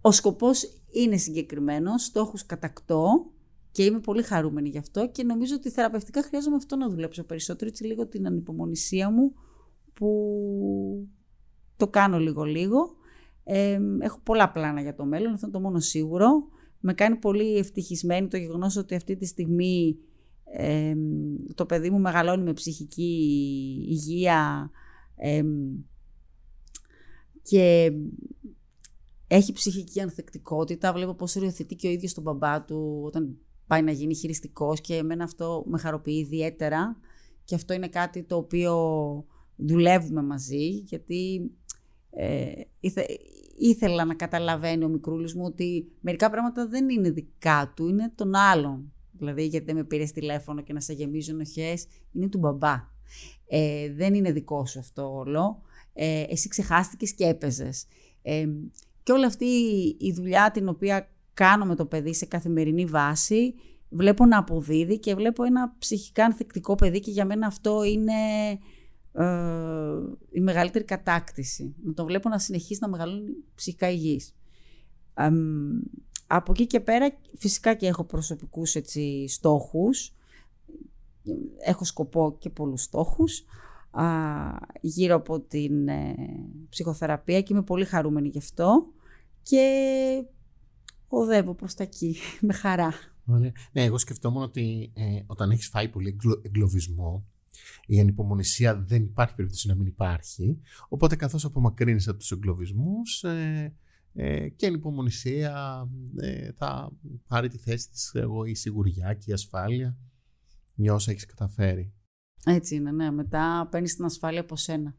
Ο σκοπός είναι συγκεκριμένος, στόχους κατακτώ και είμαι πολύ χαρούμενη γι' αυτό και νομίζω ότι θεραπευτικά χρειάζομαι αυτό να δουλέψω περισσότερο, έτσι λίγο την ανυπομονησία μου που το κάνω λίγο-λίγο. Έχω πολλά πλάνα για το μέλλον, αυτό είναι το μόνο σίγουρο. Με κάνει πολύ ευτυχισμένη το γεγονός ότι αυτή τη στιγμή το παιδί μου μεγαλώνει με ψυχική υγεία και έχει ψυχική ανθεκτικότητα. Βλέπω πώς οριοθετεί και ο ίδιος τον μπαμπά του όταν πάει να γίνει χειριστικός και εμένα αυτό με χαροποιεί ιδιαίτερα. Και αυτό είναι κάτι το οποίο δουλεύουμε μαζί, γιατί ήθελα να καταλαβαίνει ο μικρούλης μου ότι μερικά πράγματα δεν είναι δικά του, είναι των άλλων. Δηλαδή, γιατί δεν με πήρες τηλέφωνο και να σε γεμίζω ενοχές, είναι του μπαμπά. Δεν είναι δικό σου αυτό όλο. Εσύ ξεχάστηκες και έπαιζες. Και όλη αυτή η δουλειά την οποία κάνω με το παιδί σε καθημερινή βάση, βλέπω να αποδίδει και βλέπω ένα ψυχικά ανθεκτικό παιδί και για μένα αυτό είναι η μεγαλύτερη κατάκτηση. Να το βλέπω να συνεχίζει να μεγαλώνει ψυχικά υγιής. Από εκεί και πέρα φυσικά και έχω προσωπικούς έτσι, στόχους. Έχω σκοπό και πολλούς στόχους γύρω από την ψυχοθεραπεία και είμαι πολύ χαρούμενη γι' αυτό και οδεύω προς τα εκεί με χαρά. Ωραία. Ναι, εγώ σκεφτόμουν ότι όταν έχεις φάει πολύ εγκλωβισμό, η ανυπομονησία δεν υπάρχει περίπτωση να μην υπάρχει, οπότε καθώς απομακρύνεις από τους εγκλωβισμούς και η ανυπομονησία θα πάρει τη θέση της, εγώ, η σιγουριά και η ασφάλεια για όσα έχεις καταφέρει. Έτσι είναι, ναι. Μετά παίρνεις την ασφάλεια από σένα.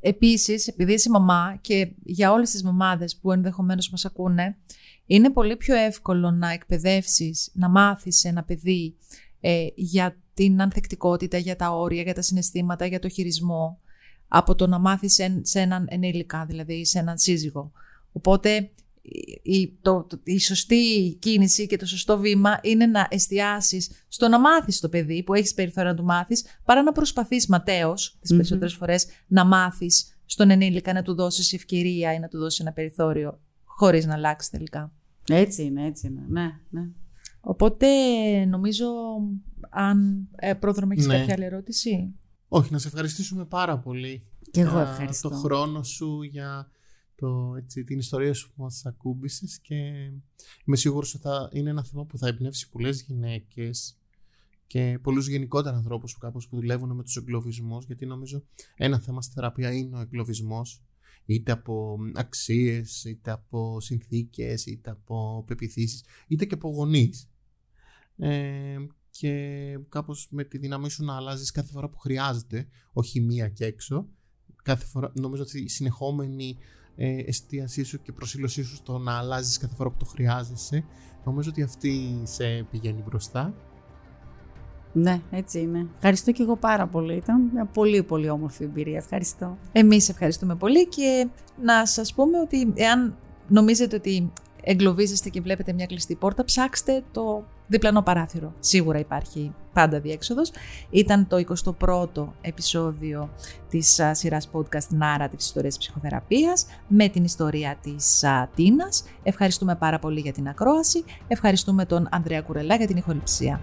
Επίσης, επειδή είσαι μαμά και για όλες τις μαμάδες που ενδεχομένως μας ακούνε, είναι πολύ πιο εύκολο να εκπαιδεύσεις, να μάθεις ένα παιδί για την ανθεκτικότητα, για τα όρια, για τα συναισθήματα, για το χειρισμό, από το να μάθεις σε έναν ενήλικα, δηλαδή σε έναν σύζυγο. Οπότε η σωστή κίνηση και το σωστό βήμα είναι να εστιάσεις στο να μάθεις το παιδί που έχεις περιθώριο να του μάθεις, παρά να προσπαθείς ματέως τις περισσότερες φορές να μάθεις στον ενήλικα, να του δώσεις ευκαιρία ή να του δώσεις ένα περιθώριο χωρίς να αλλάξει τελικά. Έτσι είναι. Ναι. Οπότε νομίζω, αν πρόδρομα έχεις κάποια άλλη ερώτηση. Όχι, να σε ευχαριστήσουμε πάρα πολύ. Και εγώ ευχαριστώ. Το χρόνο σου για την ιστορία σου που μας ακούμπησες και είμαι σίγουρος ότι είναι ένα θέμα που θα εμπνεύσει πολλές γυναίκες και πολλούς γενικότερα ανθρώπους που κάπως που δουλεύουν με τους εγκλωβισμούς, γιατί νομίζω ένα θέμα στη θεραπεία είναι ο εγκλωβισμός είτε από αξίες, είτε από συνθήκες, είτε από πεποιθήσεις, είτε και από γονείς. Και κάπως με τη δύναμή σου να αλλάζεις κάθε φορά που χρειάζεται, όχι μία και έξω. Κάθε φορά, νομίζω ότι η συνεχόμενη εστίασή σου και προσήλωσή σου στο να αλλάζεις κάθε φορά που το χρειάζεσαι, νομίζω ότι αυτή σε πηγαίνει μπροστά. Ναι, έτσι είναι. Ευχαριστώ και εγώ πάρα πολύ. Ήταν μια πολύ πολύ όμορφη εμπειρία. Ευχαριστώ. Εμείς ευχαριστούμε πολύ και να σας πούμε ότι εάν νομίζετε ότι εγκλωβίζεστε και βλέπετε μια κλειστή πόρτα, ψάξτε το διπλανό παράθυρο. Σίγουρα υπάρχει πάντα διέξοδος. Ήταν το 21ο επεισόδιο της σειράς podcast Narrative Ιστορίες Ψυχοθεραπείας με την ιστορία της Τίνας. Ευχαριστούμε πάρα πολύ για την ακρόαση. Ευχαριστούμε τον Ανδρέα Κουρελά για την ηχοληψία.